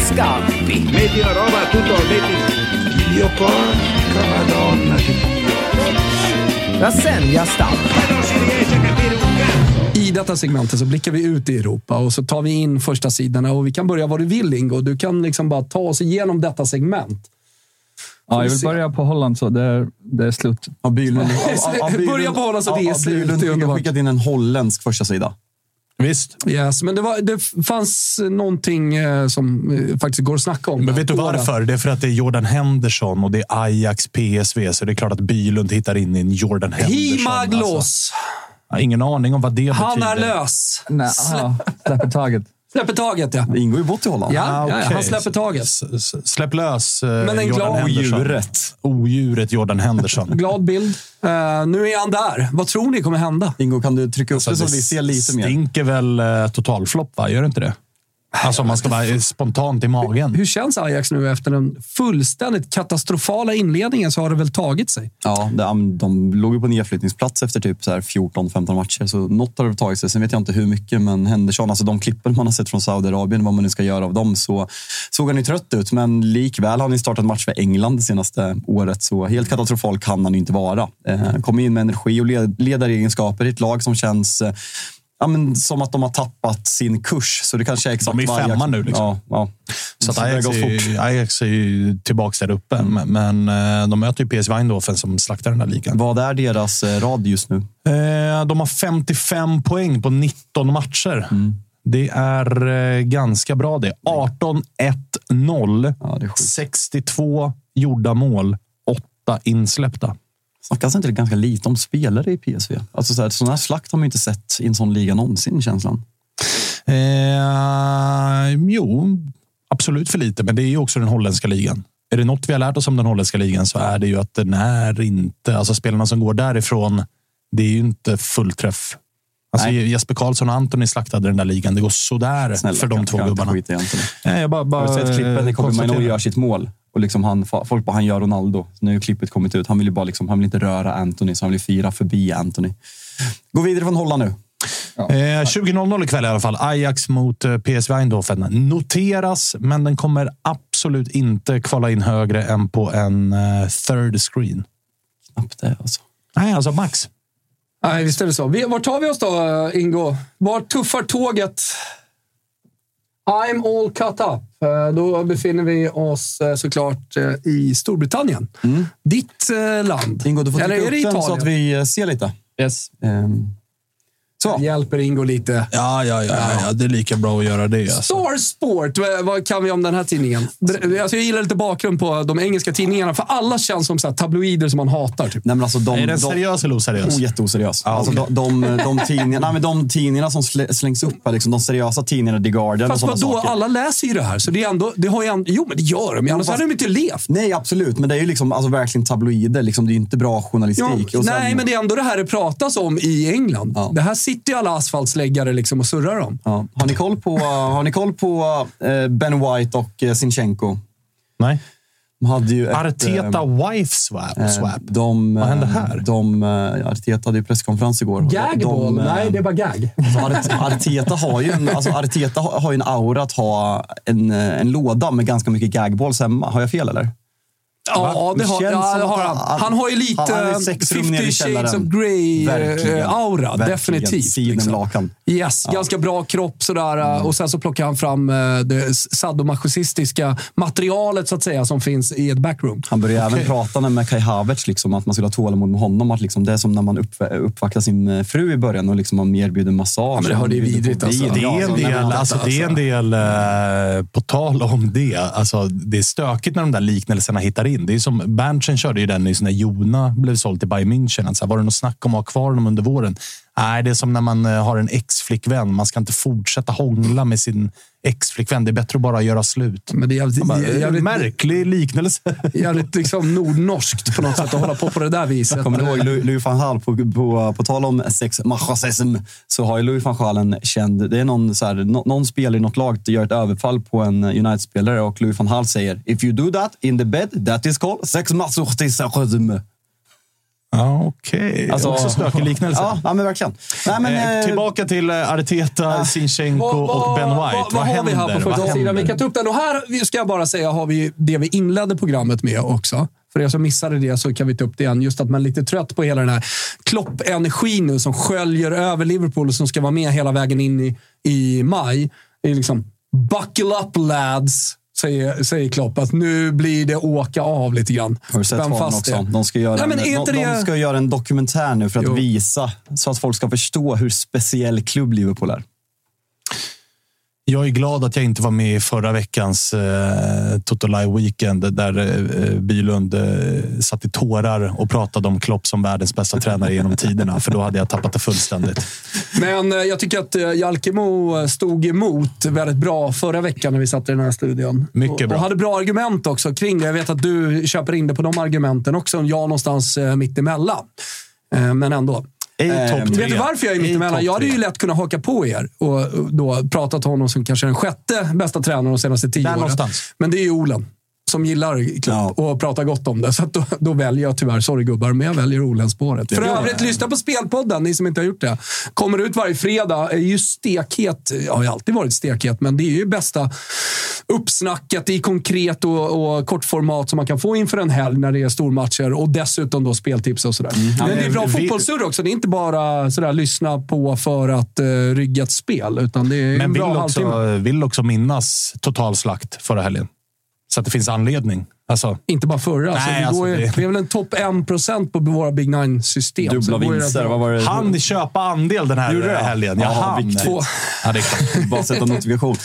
Scampi. Metti la roba, tutto metti. Dio porca madonna di Dio. Rastegna Scampi. Ma non si riesce a capire un cazzo. I detta segmentet så blickar vi ut i Europa och så tar vi in första sidorna och vi kan börja var du vill, Ingo. Du kan liksom bara ta oss igenom detta segment. Ja, jag vill börja på Holland så det är, det är slut. Av Bylund. Börja på Holland så det är slut. Bylund har skickat in en holländsk första sida. Visst. Yes, men det, var, det fanns någonting som faktiskt går att snacka om. Men vet du varför? Det är för att det är Jordan Henderson och det är Ajax P S V, så det är klart att Bylund hittar in en Jordan Henderson. Himaglos! Alltså. Jag har ingen aning om vad det betyder. Han är lös! Nej, släpper taget. Släpper taget, ja. Det ingår ju bort i Holland. Ja, ah, okay. ja, han släpper taget. S- s- släpp lös eh, Men en Jordan glad... Henderson. Odjuret. Odjuret Jordan Henderson. Glad bild. Uh, nu är han där. Vad tror ni kommer hända? Ingo, kan du trycka upp alltså, det så det vi ser lite mer? Det stinker väl eh, totalflopp, va? Gör det inte det? Alltså man ska vara spontant i magen. Hur, hur känns Ajax nu efter den fullständigt katastrofala inledningen, så har det väl tagit sig? Ja, de, de låg ju på nedflyttningsplats efter typ så här fjorton femton matcher, så något har det tagit sig. Sen vet jag inte hur mycket, men Henderson, alltså de klippen man har sett från Saudiarabien, vad man nu ska göra av dem, så såg han ju trött ut. Men likväl har ni startat match för England det senaste året, så helt katastrofal kan han ju inte vara. Eh, kommer in med energi och led, ledaregenskaper i ett lag som känns... Eh, Ja, men som att de har tappat sin kurs. Så det kanske är exakt... De är femma Ajax nu liksom. Ja, ja. Så, så att Ajax, är, Ajax är ju tillbaka där uppe. Mm. Men, men de möter ju P S V Eindhoven som slaktar den här ligan. Vad är deras rad just nu? Eh, de har femtiofem poäng på nitton matcher. Mm. Det är eh, ganska bra det. arton ett noll. Ja, det är sextiotvå gjorda mål. åtta insläppta. Snackas inte ganska lite om spelare i P S V? Alltså så här, sån här slakt har man ju inte sett i en sån liga någonsin, känslan. Eh, jo, absolut för lite. Men det är ju också den holländska ligan. Är det något vi har lärt oss om den holländska ligan, så är det ju att den är inte... Alltså spelarna som går därifrån, det är ju inte fullträff. Alltså Nej. Jesper Karlsson och Antoni slaktade den där ligan. Det går sådär. Snälla, för de kan, två kan gubbarna. Nej, jag bara, bara, har du sett klippen? Det kommer man nog göra sitt mål. Och liksom han, folk bara, han gör Ronaldo. Nu har klippet kommit ut. Han vill ju bara liksom, han vill inte röra Antoni, så han vill fira förbi Antoni. Gå vidare från Holland nu. Ja. Eh, tjugo noll noll ikväll i alla fall. Ajax mot P S V Eindhoven. Noteras, men den kommer absolut inte kvala in högre än på en uh, third screen. Knappt det alltså. Nej, alltså max. Nej, visst är det så. Vi, var tar vi oss då, Ingo? Var tuffar tåget? I'm all cut up. Då befinner vi oss såklart i Storbritannien. Mm. Ditt land. Ingo, du får trycka upp den så att vi ser lite. Yes. Um, Så. Hjälper Ingo lite. Ja, ja, ja, ja, det är lika bra att göra det. Alltså. Star Sport, vad kan vi om den här tidningen? Alltså, jag gillar lite bakgrund på de engelska tidningarna, för alla känns som så här tabloider som man hatar. Typ. Nej, men alltså, de, är den de, seriös eller oseriös? Oh, jätteoseriös. Ah, alltså, okay. de, de, de, tidningar, nej, men de tidningarna som slängs upp, liksom, de seriösa tidningarna, The Guardian fast och sådana saker. Fast alla läser ju det här, så det är ändå, det har ju ändå, jo men det gör de, men annars fast, hade de inte levt. Nej, absolut, men det är ju liksom, alltså, verkligen tabloider, liksom, det är ju inte bra journalistik. Jo, och sen, nej, men det är ändå det här det pratas om i England. Ja. Det här sitter ju alla asfaltsläggare liksom och surrar dem. Ja. Har ni koll på, har ni koll på eh, Ben White och eh, Zinchenko? Nej. De hade ju ett, Arteta eh, wife swap. Eh, swap. De, Vad hände här? De, eh, Arteta hade ju presskonferens igår. Gagball? De, eh, Nej, det är bara gag. Alltså, Arteta, har ju en, alltså, Arteta har ju en aura att ha en, en låda med ganska mycket gagballs hemma. Har jag fel eller? Ja, det har, ja, det har han. Han, han har ju lite fifty Shades of Grey-aura, uh, definitivt. Liksom. Yes, ja. Ganska bra kropp sådär. Mm. Och sen så plockar han fram uh, det sadomasochistiska materialet så att säga som finns i ett backroom. Han började okay. även prata med Kai Havertz liksom, att man skulle ha tålamod med honom. Att, liksom, det är som när man upp, uppvaktar sin fru i början och liksom, man erbjuder massage. Ja, det hörde ju vidrigt. Alltså. Det är en del, alltså, det är en del uh, på tal om det. Alltså, det är stökigt när de där liknelserna hittar in. Det är som Berntsen körde ju den nyss när Jona blev såld till Bayern München. Alltså, var det något snack om att ha kvar dem under våren? Nej, det är som när man har en ex-flickvän. Man ska inte fortsätta hångla med sin ex-flickvän. Det är bättre att bara göra slut. Men det är jävligt, bara, jävligt märklig liknelse. Jävligt liksom nordnorskt på något sätt att hålla på på det där viset. Jag kommer ihåg Louis van Gaal på, på, på tal om sexmasochism, så har ju Louis van Gaal en känd... Det är någon, så här, no, någon spelare i något lag gör ett överfall på en United-spelare och Louis van Gaal säger if you do that in the bed, that is called sexmasochism. Ja, okej. Okay. Alltså, också stökig liknelse. Ja, men verkligen. Nej, men, eh, tillbaka till Arteta, Zinchenko och Ben White. Vad, vad, vad händer? Har vi här på första sidan? Vi kan ta upp den. Och här ska jag bara säga, har vi det vi inledde programmet med också. För er som missade det så kan vi ta upp det igen. Just att man är lite trött på hela den här Klopp-energin nu som sköljer över Liverpool och som ska vara med hela vägen in i, i maj. Det är liksom, buckle up lads. Säger, säger Klopp att nu blir det åka av lite grann. Har du sett honom också? De ska göra, Nej, men en, de, det... de ska göra en dokumentär nu för att jo. visa så att folk ska förstå hur speciell klubb Liverpool är. Jag är glad att jag inte var med i förra veckans eh, Totolaj Weekend där eh, Bylund eh, satt i tårar och pratade om Klopp som världens bästa tränare genom tiderna, för då hade jag tappat det fullständigt. Men eh, jag tycker att eh, Jalcomo stod emot väldigt bra förra veckan när vi satt i den här studion. Mycket och, bra. Och hade bra argument också kring det. Jag vet att du köper in det på de argumenten också, jag någonstans eh, mitt emellan. Eh, men ändå. I vet du varför jag är mittemellan? Jag hade ju lätt kunnat haka på er och då pratat om honom som kanske den sjätte bästa tränaren de senaste tio åren. Någonstans. Men det är ju Olen som gillar Klopp och pratar gott om det. Så att då, då väljer jag tyvärr, sorry gubbar, men jag väljer Olen-spåret. För övrigt, lyssna på Spelpodden, ni som inte har gjort det. Kommer ut varje fredag, är ju stekhet, jag har ju alltid varit stekhet, men det är ju bästa uppsnacket i konkret och, och kortformat som man kan få inför en helg när det är stormatcher och dessutom då speltips och sådär. Mm. Men det är bra fotbollssurr också, det är inte bara sådär lyssna på för att uh, rygga ett spel, utan det är men en bra halvtimme. Men vill också minnas totalslakt förra helgen. Så att det finns anledning. Alltså, inte bara förra. Nej, alltså, alltså, ju, det... Vi är väl en topp en procent på våra Big Nine-system. Dubbla vinster. Vad var det? Han i köpa andel den här Jure. helgen. Ja, han. Viktigt. Ja, det är klart. Bara sätta notifikation.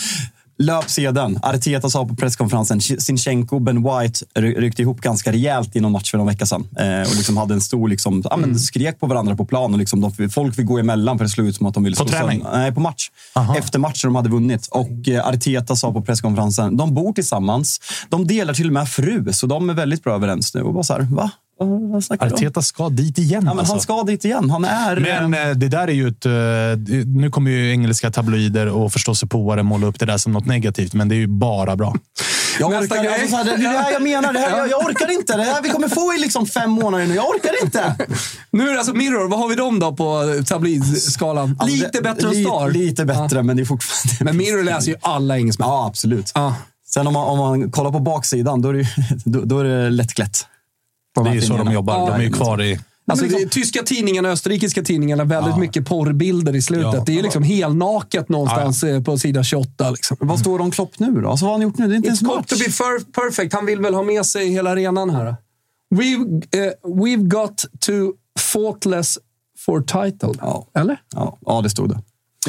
Löpsedeln. Arteta sa på presskonferensen Zinchenko och Ben White ryckte ihop ganska rejält i någon match för någon vecka sedan. Eh, och liksom hade en stor liksom, ah, men skrek på varandra på plan. Och liksom, de, folk vill gå emellan för det slog ut som att de ville... På träning? Nej, eh, på match. Aha. Efter matchen de hade vunnit. Och eh, Arteta sa på presskonferensen, de bor tillsammans. De delar till och med fru, så de är väldigt bra överens nu. Och bara så här, va? Arteta ska dit igen. Ja, men alltså. Han ska dit igen. Han är... Men det där är ju ett... Nu kommer ju engelska tabloider och förståsigpåare måla upp det där som något negativt, men det är ju bara bra. Jag orkar, alltså, här, det, det här jag menar, det här, jag, jag orkar inte. Det här vi kommer få i liksom fem månader nu. Jag orkar inte. Nu är det alltså Mirror. Vad har vi dem då på tabloidskalan? Alltså, lite det, bättre li, än Star. Lite bättre, ja. Men det är fortfarande... Men Mirror läser ju alla engelsmän. Ja, absolut. Ja. Sen om man, om man kollar på baksidan, då är det, då, då är det lättklätt. Det är ju så de jobbar, de är ju kvar i... Alltså, det är tyska tidningarna, österrikiska tidningarna, väldigt ja. mycket porrbilder i slutet. Ja. Det är liksom helnaket någonstans ja. på sida tjugoåtta. Liksom. Mm. Vad står de Klopp nu då? Alltså, vad har han gjort nu? Det är inte ens match. It's got to be perfect. Han vill väl ha med sig hela arenan här. We've, uh, we've got to faultless for title, ja. Eller? Ja. ja, det stod det.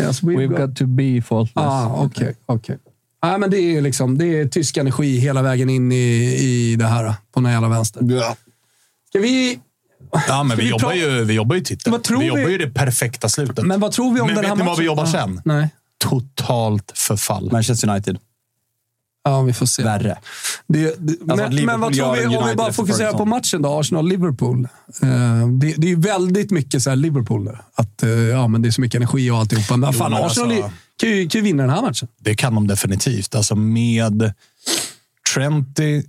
Yes, we've, we've got... got to be faultless. Ah, okej, okej. Nej, men det är liksom, det är tysk energi hela vägen in i, i det här, på den här jävla vänster. Ja. Ska vi... Ja, men vi, vi jobbar pra... ju, vi jobbar ju titeln. Vi, vi jobbar ju det perfekta slutet. Men vad tror vi om men den här matchen? Men vet ni vad vi jobbar sen? Ja. Nej. Totalt förfall. Manchester United. Ja, vi får se. Värre. Det, det, alltså, men, men vad tror vi, om United vi bara fokuserar på matchen då, Arsenal-Liverpool. Uh, det, det är väldigt mycket så här Liverpool där. Att, uh, ja, men det är så mycket energi och alltihopa. Men jo, fan, men Arsenal alltså, kan, ju, kan ju vinna den här matchen. Det kan de definitivt. Alltså med Trenty,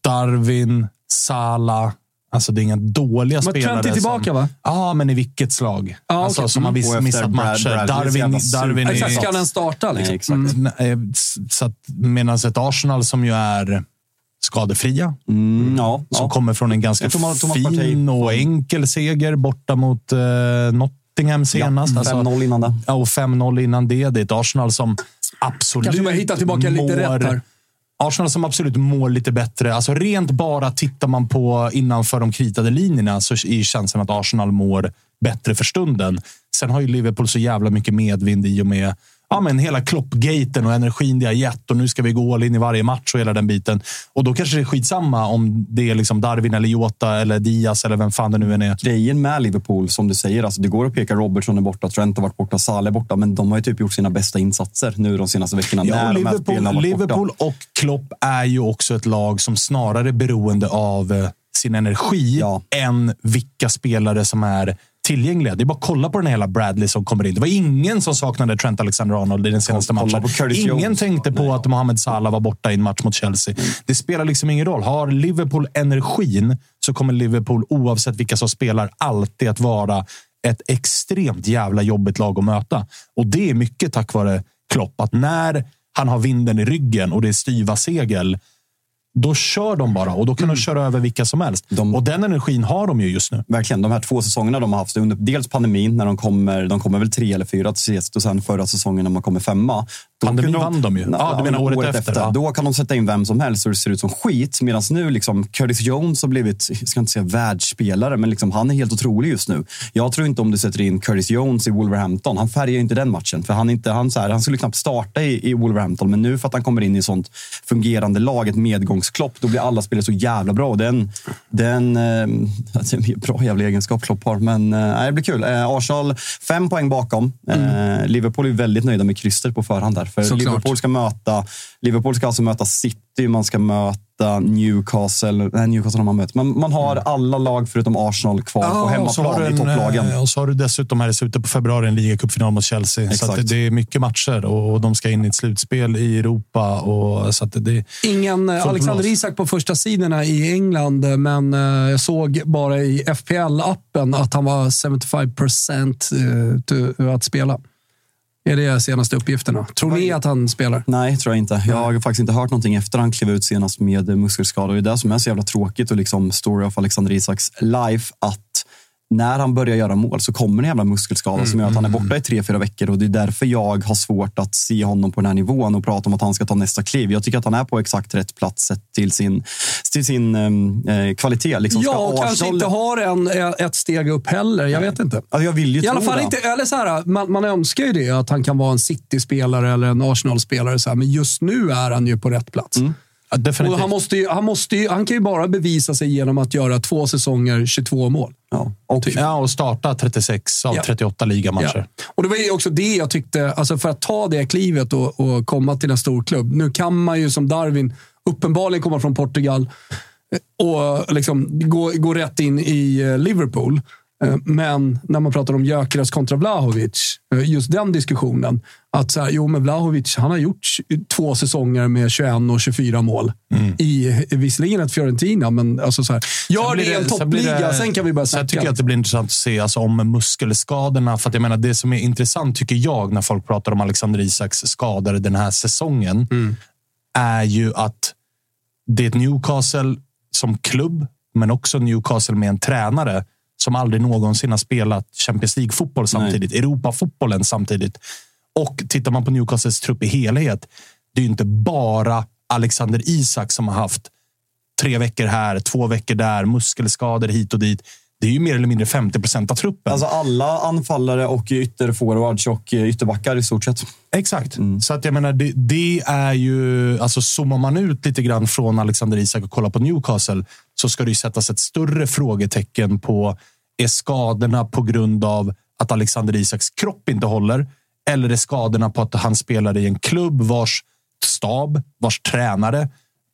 Darwin, Salah. Alltså det är inga dåliga men spelare. Men Trent är tillbaka som, va? Ja, ah, men i vilket slag? Ah, alltså okay. Som man visst missat matcher. Brad, Brad, Darwin, Darwin, Darwin exakt, är... Exakt, ska den starta liksom? Nej, mm, så att, medan ett Arsenal som ju är skadefria. Mm, ja, som ja. kommer från en ganska Thomas, Thomas fin Partey. Och enkel seger borta mot eh, Nottingham senast. Ja, alltså, fem noll innan det. Ja, och fem noll innan det. Det är ett Arsenal som absolut kanske man hittar tillbaka mår, lite rätt här. Arsenal som absolut mår lite bättre. Alltså rent bara tittar man på innanför de kritade linjerna så är känslan att Arsenal mår bättre för stunden. Sen har ju Liverpool så jävla mycket medvind i och med ja, men hela kloppgaten och energin det har gett. Och nu ska vi gå all in i varje match och hela den biten. Och då kanske det är skitsamma om det är liksom Darwin eller Jota eller Diaz eller vem fan det nu än är. Grejen med Liverpool som du säger, alltså det går att peka Robertson är borta, Trent har varit borta, Salah är borta. Men de har ju typ gjort sina bästa insatser nu de senaste veckorna. Ja, när Liverpool, de Liverpool och Klopp är ju också ett lag som snarare är beroende av sin energi ja. än vilka spelare som är tillgängliga. Det är bara att kolla på den hela Bradley som kommer in. Det var ingen som saknade Trent Alexander-Arnold i den senaste matchen. Ingen Jones. tänkte på Nej, att Mohamed Salah var borta i en match mot Chelsea. Mm. Det spelar liksom ingen roll. Har Liverpool energin så kommer Liverpool oavsett vilka som spelar alltid att vara ett extremt jävla jobbigt lag att möta. Och det är mycket tack vare Klopp. Att när han har vinden i ryggen och det är styva segel, då kör de bara och då kan mm. de köra över vilka som helst. De, och den energin har de ju just nu. Verkligen, de här två säsongerna de har haft under dels pandemin när de kommer, de kommer väl tre eller fyra till sist och sen förra säsongen när man kommer femma. Då pandemin de, vann de ju. Ja, ah, du menar året, året efter. efter ja. Då kan de sätta in vem som helst och det ser ut som skit. Medan nu liksom Curtis Jones har blivit, jag ska inte säga världsspelare, men liksom, han är helt otrolig just nu. Jag tror inte om du sätter in Curtis Jones i Wolverhampton, han färgar inte den matchen. För han, inte, han, så här, han skulle knappt starta i, i Wolverhampton, men nu för att han kommer in i sånt fungerande lag, ett medgångs Klopp, då blir alla spelare så jävla bra och den, den alltså, bra jävla egenskap Klopp har, men nej, det blir kul. Arsenal fem poäng bakom. Mm. Liverpool är väldigt nöjda med kryster på förhand där, för så Liverpool klart. ska möta Liverpool ska alltså möta City, man ska möta Newcastle, nej, Newcastle har man mött, men man har alla lag förutom Arsenal kvar ah, på hemmaplan en, i topplagen. Och så har du dessutom här i slutet på februari en ligacupfinal mot Chelsea. Exakt. Så att det, det är mycket matcher och, och de ska in i ett slutspel i Europa och så att det ingen Alexander Isak på första sidorna i England, men jag såg bara i F P L-appen att han var sjuttiofem procent att spela. Är det senaste uppgifterna? Tror ni att han spelar? Nej, tror jag inte. Jag har faktiskt inte hört någonting efter han klev ut senast med muskelskador. Det är det som är så jävla tråkigt och liksom story of Alexander Isaks life, att när han börjar göra mål så kommer en jävla muskelskada mm. som gör att han är borta i tre, fyra veckor. Och det är därför jag har svårt att se honom på den här nivån och prata om att han ska ta nästa kliv. Jag tycker att han är på exakt rätt plats till sin, till sin eh, kvalitet. Liksom ska ja, och Arsenal... kanske inte har en, ett steg upp heller. Jag Nej. vet inte. Alltså, jag vill ju I alla fall inte, eller så här, man, man önskar ju det, att han kan vara en City-spelare eller en Arsenal-spelare. Så här, men just nu är han ju på rätt plats. Mm. Ja, han, måste ju, han, måste ju, han kan ju bara bevisa sig genom att göra två säsonger, tjugotvå mål. Ja, och, typ. ja, och starta trettiosex av ja. trettioåtta ligamatcher. Ja. Och det var ju också det jag tyckte, alltså för att ta det klivet och, och komma till en stor klubb. Nu kan man ju som Darwin uppenbarligen komma från Portugal och liksom gå, gå rätt in i Liverpool. Men när man pratar om Gyökeres kontra Vlahovic, just den diskussionen, att så här, jo men Vlahovic, han har gjort två säsonger med tjugoett och tjugofyra mål mm. i visserligen ett Fiorentina, men alltså så här, gör det i en toppliga, sen, sen kan vi börja snacka. Jag tycker att det blir intressant att se alltså, om muskelskadorna, för att jag menar det som är intressant tycker jag när folk pratar om Alexander Isaks skador den här säsongen mm. är ju att det är ett Newcastle som klubb, men också Newcastle med en tränare som aldrig någonsin har spelat Champions League-fotboll samtidigt, Nej. Europa-fotbollen samtidigt. Och tittar man på Newcastles trupp i helhet, det är ju inte bara Alexander Isak som har haft tre veckor här, två veckor där, muskelskador hit och dit. det är ju mer eller mindre femtio procent av truppen. Alltså alla anfallare och ytterforwards och ytterbackar i stort sett. Exakt. Mm. Så att jag menar, det, det är ju... Alltså zoomar man ut lite grann från Alexander Isak och kollar på Newcastle, så ska det ju sättas ett större frågetecken på, är skadorna på grund av att Alexander Isaks kropp inte håller? Eller är skadorna på att han spelar i en klubb vars stab, vars tränare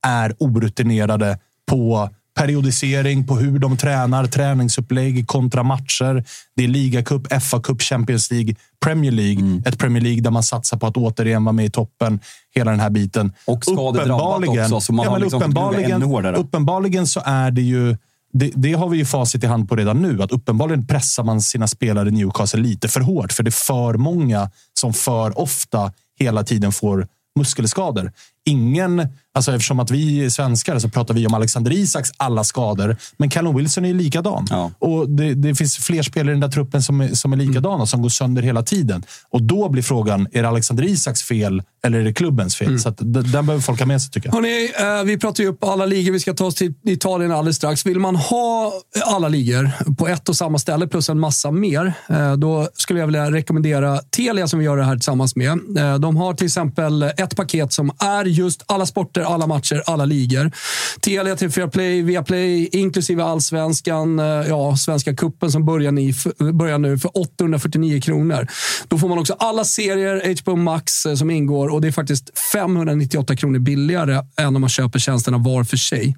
är orutinerade på periodisering, på hur de tränar, träningsupplägg kontra matcher. Det är Ligacup, F A Cup, Champions League, Premier League. Mm. Ett Premier League där man satsar på att återigen vara med i toppen, hela den här biten. Och uppenbarligen, också, så man ja, har liksom uppenbarligen, uppenbarligen så är det ju, det, det har vi ju facit i hand på redan nu, att uppenbarligen pressar man sina spelare i Newcastle lite för hårt, för det är för många som för ofta hela tiden får muskelskador. Ingen, alltså eftersom att vi svenskar så pratar vi om Alexander Isaks alla skador, men Callum Wilson är ju likadan. Ja. Och det, det finns fler spelare i den där truppen som är, som är likadana, mm. som går sönder hela tiden. Och då blir frågan, är det Alexander Isaks fel eller är det klubbens fel? Mm. Så att d- den behöver folk ha med sig, tycker jag. Hörrni, eh, vi pratar ju upp alla ligor. Vi ska ta oss till Italien alldeles strax. Vill man ha alla ligor på ett och samma ställe plus en massa mer, eh, då skulle jag vilja rekommendera Telia som vi gör det här tillsammans med. Eh, de har till exempel ett paket som är just alla sporter, alla matcher, alla ligor. Telia, T V fyra Play, Viaplay, inklusive allsvenskan, ja, Svenska Cupen som börjar, ni, börjar nu för åttahundrafyrtionio kronor. Då får man också alla serier, H B O Max som ingår, och det är faktiskt femhundranittioåtta kronor billigare än om man köper tjänsterna var för sig.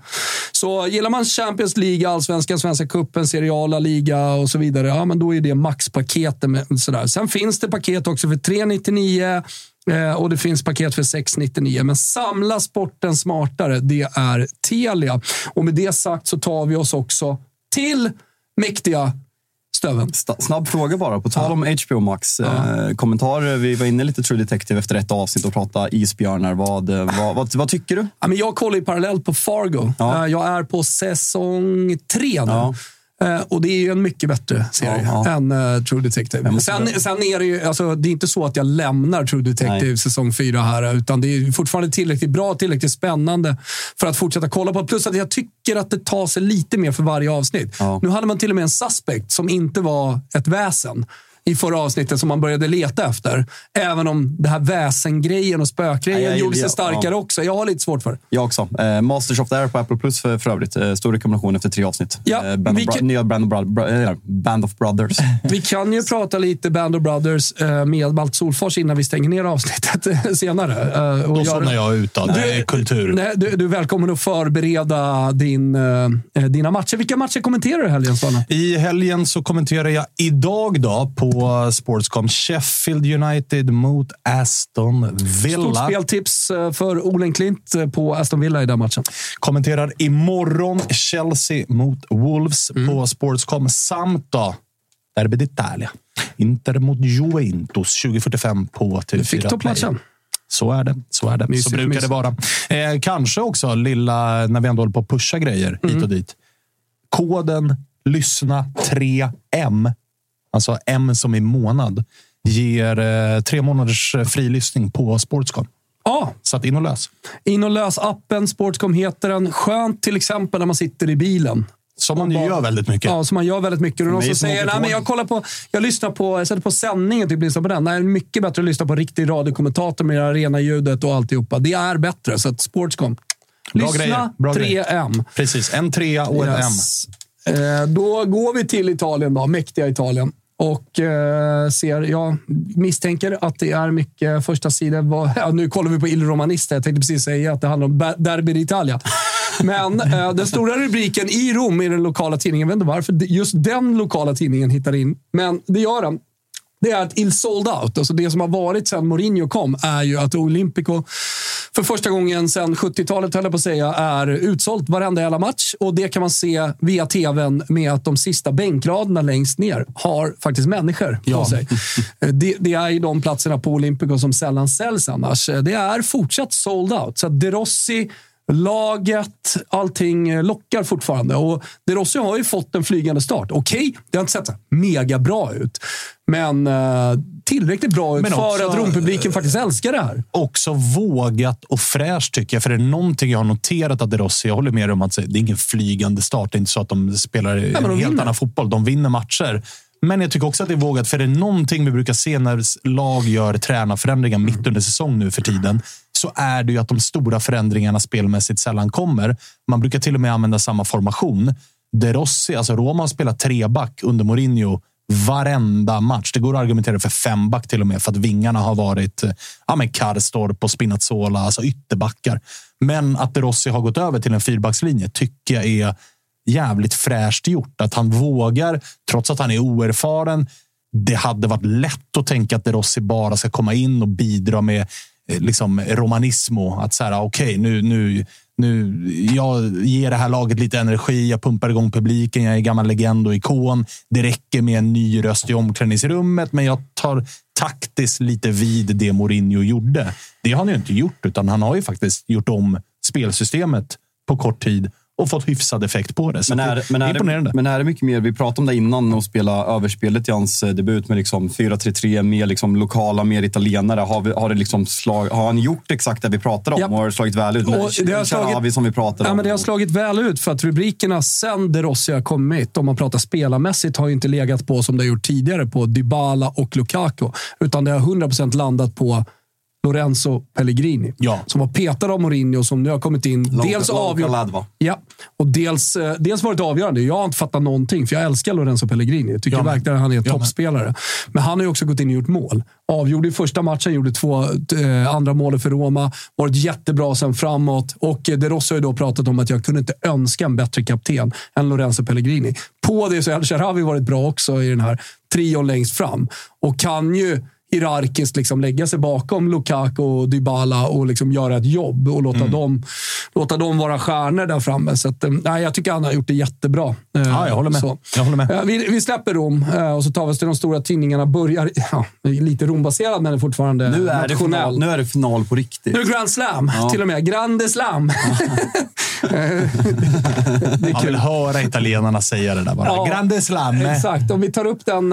Så gillar man Champions League, allsvenskan, Svenska Cupen, seriala liga och så vidare, ja men då är det maxpaketet med sådär. Sen finns det paket också för tre nittionio, och det finns paket för sex nittionio, men samla sporten smartare, det är Telia. Och med det sagt så tar vi oss också till mäktiga stöven. Snabb fråga bara, på tal om H B O Max ja. Kommentarer, vi var inne lite True Detective efter ett avsnitt och pratade isbjörnar. Vad, vad, vad, vad tycker du? Ja, men jag kollar ju parallellt på Fargo, ja. Jag är på säsong tre nu, ja. Och det är ju en mycket bättre serie ja, ja. än uh, True Detective. Sen, sen är det ju, alltså, det är inte så att jag lämnar True Detective Nej. säsong fyra här, utan det är fortfarande tillräckligt bra, tillräckligt spännande för att fortsätta kolla på. Plus att jag tycker att det tar sig lite mer för varje avsnitt. Ja. Nu hade man till och med en suspect som inte var ett väsen i förra avsnittet som man började leta efter. Även om det här väsengrejen och spökgrejen gjorde sig starkare ja. också. Jag har lite svårt för det. Jag också. Eh, Masters of the Air på Apple Plus för, för övrigt. Eh, stor rekommendation efter tre avsnitt. Ja, eh, Band, of bro- kan... nya Band, of bro- bro- eh, Band of Brothers. Vi kan ju prata lite Band of Brothers eh, med Malt Solfors innan vi stänger ner avsnittet senare. Eh, och Då sådana jag ut av. Det är kultur. Nej, du, du är välkommen att förbereda din, eh, dina matcher. Vilka matcher kommenterar du helgen, Svane? I helgen så kommenterar jag idag då på på Sportscom Sheffield United mot Aston Villa. Stort speltips för Olen Klint på Aston Villa i den matchen. Kommenterar imorgon Chelsea mot Wolves mm. på Sportscom, samt då Derby d'Italia. Inter mot Juventus tjugo fyrtiofem på T V fyra. Du fick toppmatchen. Så är det, så är det. Mysigt, så brukar mysigt. det vara. Eh, kanske också lilla, när vi ändå håller på att pusha grejer mm. hit och dit. Koden lyssna tre M. Alltså M som i månad ger eh, tre månaders frilyssning på Sportscom. Ah. Så att in och lös. In och lös appen, Sportscom heter den. Skönt till exempel när man sitter i bilen. Som man bara, gör väldigt mycket. Ja, som man gör väldigt mycket. Och de som säger, nej men jag kollar på, jag lyssnar på, jag sätter på sändningen typ, lyssnar på den. Nej, det är mycket bättre att lyssna på riktig radiokommentator med arena ljudet och alltihopa. Det är bättre, så att Sportscom. Bra lyssna grejer. Bra tre M. Grejer. Precis, en trea och yes. en M. Eh, då går vi till Italien då, mäktiga Italien. Och eh, ser, jag misstänker att det är mycket första sidan. Var, ja, nu kollar vi på Il Romanista. Jag tänkte precis säga att det handlar om Derby d'Italia. Men eh, den stora rubriken i Rom i den lokala tidningen. Jag vet inte varför just den lokala tidningen hittar in. Men det gör den. Det är att Il sold out. Alltså det som har varit sedan Mourinho kom är ju att Olympico för första gången sedan sjuttiotalet, höll jag på att säga, är utsålt varenda hela match. Och det kan man se via tvn med att de sista bänkraderna längst ner har faktiskt människor på ja. sig. Det, det är ju de platserna på Olympico som sällan säljs annars. Det är fortsatt sold out. Så att De Rossi laget, allting lockar fortfarande. Och De Rossi har ju fått en flygande start. Okej, okay, det har inte sett så mega bra ut. Men eh, tillräckligt bra ut men för också, att rompubliken faktiskt älskar det här. Också vågat och fräscht tycker jag. För det är någonting jag har noterat att De Rossi, jag håller med om att det är ingen flygande start. Det är inte så att de spelar Nej, de helt vinner. annan fotboll. De vinner matcher. Men jag tycker också att det är vågat. För det är någonting vi brukar se när lag gör tränarförändringar mitt under säsong nu för tiden. Så är det ju att de stora förändringarna spelmässigt sällan kommer. Man brukar till och med använda samma formation. De Rossi, alltså Roma spelar treback under Mourinho varenda match. Det går att argumentera för femback till och med. För att vingarna har varit ja, men Karstorp och Spinazzola, alltså ytterbackar. Men att De Rossi har gått över till en fyrbackslinje tycker jag är jävligt fräscht gjort. Att han vågar, trots att han är oerfaren. Det hade varit lätt att tänka att De Rossi bara ska komma in och bidra med liksom romanismo, att så här okej, okay, nu, nu, nu jag ger det här laget lite energi, jag pumpar igång publiken, jag är gammal legend och ikon, det räcker med en ny röst i omklädningsrummet, men jag tar taktiskt lite vid det Mourinho gjorde. Det har han ju inte gjort, utan han har ju faktiskt gjort om spelsystemet på kort tid och fått hyfsad effekt på det. Så men, är, det, men, är det, men är det mycket mer, vi pratade om det innan och spela överspelet i hans debut med liksom fyra tre tre med liksom lokala, mer italienare. Har, vi, har, det liksom slag, har han gjort exakt det vi pratade om yep. och har slagit väl ut? Med och det har slagit, som vi pratade ja, om. Men det har slagit väl ut för att rubrikerna sen De Rossi har kommit, om man pratar spelarmässigt, har ju inte legat på som det gjort tidigare på Dybala och Lukaku, utan det har hundra procent landat på Lorenzo Pellegrini, ja. som var petad av Mourinho, som nu har kommit in Långa, dels avgörande, ja, och dels, dels varit avgörande. Jag har inte fattat någonting, för jag älskar Lorenzo Pellegrini. Jag tycker ja, verkligen att han är en ja, toppspelare. Men. men han har ju också gått in och gjort mål. Avgjorde i första matchen, gjorde två eh, andra mål för Roma. Varit jättebra sen framåt. Och eh, De Rossi har ju då pratat om att jag kunde inte önska en bättre kapten än Lorenzo Pellegrini. På det så har vi varit bra också i den här trion längst fram. Och kan ju hierarkiskt liksom lägga sig bakom Lukaku och Dybala och liksom göra ett jobb och låta, mm. dem, låta dem vara stjärnor där framme. Så att, nej, jag tycker han har gjort det jättebra. Ja, jag håller med. Så. Jag håller med. Vi, vi släpper Rom och så tar vi oss till de stora tidningarna. Börjar ja, lite rombaserad, men är fortfarande nu är det final. Nu är det final på riktigt. Nu är Grand Slam, ja. till och med. Grande Slam. Jag vill höra italienarna säga det där bara. Ja, Grande Slam. Exakt, om vi tar upp den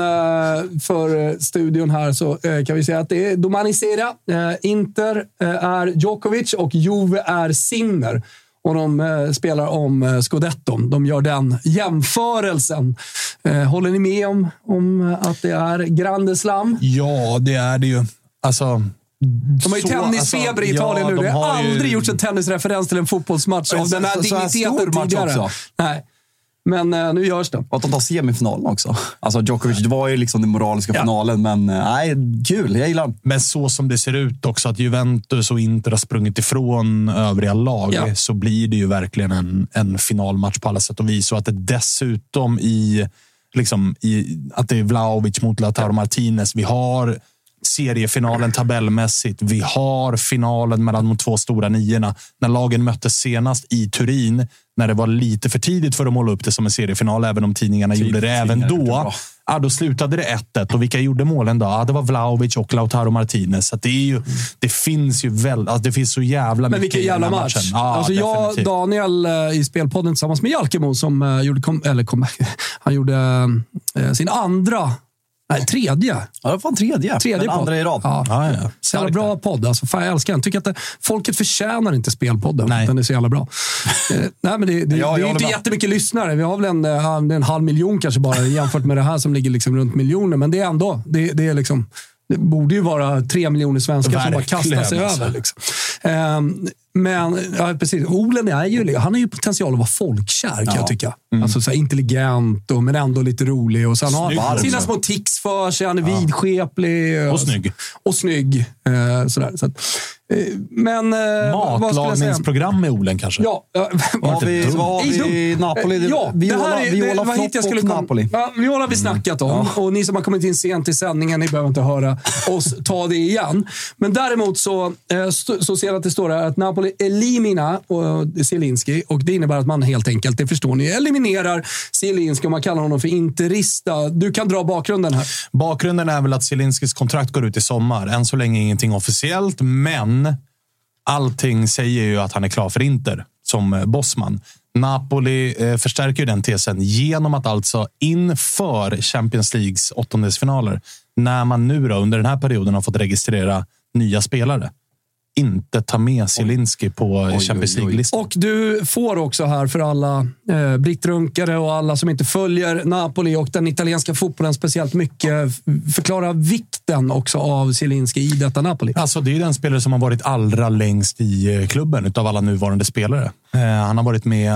för studion här så kan vi säga att det är Domani Sera, Inter är Djokovic och Juve är Sinner. Och de spelar om Scudetto. De gör den jämförelsen. Håller ni med om, om att det är Grande Slam? Ja, det är det ju. Alltså... De har ju tennisfeber alltså, i Italien ja, nu. Det har, har aldrig ju... gjort en tennisreferens till en fotbollsmatch av den här digniteten tidigare. Nej. Men eh, nu görs det. Och att de tar semifinalen också. Alltså Djokovic, det var ju liksom den moraliska ja. finalen. Men nej, eh, kul. Jag gillar. Men så som det ser ut också, att Juventus och Inter har sprungit ifrån övriga lag. Ja. Så blir det ju verkligen en, en finalmatch på alla sätt och vis. Och att det dessutom i, liksom, i att det är Vlahovic mot Lautaro ja. Martinez. Vi har seriefinalen tabellmässigt. Vi har finalen mellan de två stora niorna. När lagen möttes senast i Turin, när det var lite för tidigt för att måla upp det som en seriefinal, även om tidningarna Tid, gjorde det även då. Ja, då slutade det ett ett. Och vilka gjorde målen då? Ja, det var Vlahovic och Lautaro Martinez. Så det, är ju, det finns ju väl... Alltså det finns så jävla men mycket i den här match. matchen. Ja, alltså jag och Daniel i Spelpodden tillsammans med Jalcomo som gjorde... Kom, eller kom, han gjorde eh, sin andra... Nej, tredje. Ja, det var en tredje. tredje den andra i rad. Ja. Ja, ja. Så jävla bra podd. Alltså, fan, jag älskar den. Tycker att det, folket förtjänar inte Spelpodden. Nej. Den är så jävla bra. Nej, men det, det, ja, det är ju inte med. jättemycket lyssnare. Vi har väl en, en, en halv miljon kanske bara jämfört med det här som ligger liksom runt miljoner. Men det är ändå, det, det är liksom... Det borde ju vara tre miljoner svenskar verkligen som bara kastar sig alltså. över. Liksom. Um, men ja, precis. Olen är ju, han är ju potential att vara folkkär, kan ja. jag tycka. Mm. Alltså så här, intelligent och men ändå lite rolig. Och sen har sina små tics för sig. Han är ja. vidskeplig. Och, och snygg. Och snygg. Uh, sådär. Så att, men matlagningsprogram med Olen kanske. Ja, var vi var vi Napoli. Ja, vi Viola Flopp och Napoli. Ja, Viola vi snackat om ja. och ni som har kommit in sent i sändningen, ni behöver inte höra oss ta det igen. Men däremot så så ser jag att det står här att Napoli elimina och Zielinski, och det innebär att man helt enkelt, det förstår ni, eliminerar Zielinski, och man kallar honom för interista. Du kan dra bakgrunden här. Bakgrunden är väl att Zielinskis kontrakt går ut i sommar. Än så länge ingenting officiellt, men allting säger ju att han är klar för Inter som bossman. Napoli förstärker ju den tesen genom att alltså inför Champions Leagues åttondelsfinaler, när man nu då under den här perioden har fått registrera nya spelare, inte ta med Zielinski på oj, Champions League-listan. Och du får också här för alla eh, brittrunkare och alla som inte följer Napoli och den italienska fotbollen speciellt mycket, förklara vikten också av Zielinski i detta Napoli. Alltså det är den spelare som har varit allra längst i klubben utav alla nuvarande spelare. Eh, han har varit med,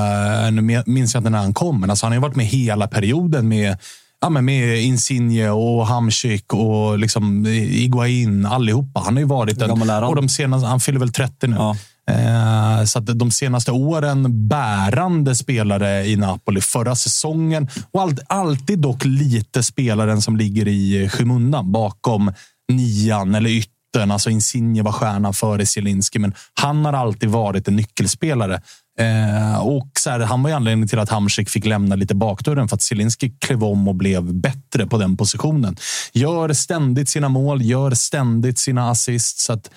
nu minns jag inte när han kom, men alltså han har varit med hela perioden med Ja, men med Insigne och Hamsik och liksom Higuaín, allihopa. Han har ju varit en... Och de senaste, han fyller väl trettio nu. Ja. Eh, så att de senaste åren bärande spelare i Napoli förra säsongen. Och all, alltid dock lite spelaren som ligger i skymundan bakom nian eller yttern. Alltså Insigne var stjärnan före Zielinski, men han har alltid varit en nyckelspelare. Eh, och så här, han var ju anledningen till att Hamsik fick lämna lite bakdörren för att Zielinski klev om och blev bättre på den positionen. Gör ständigt sina mål, gör ständigt sina assist, så att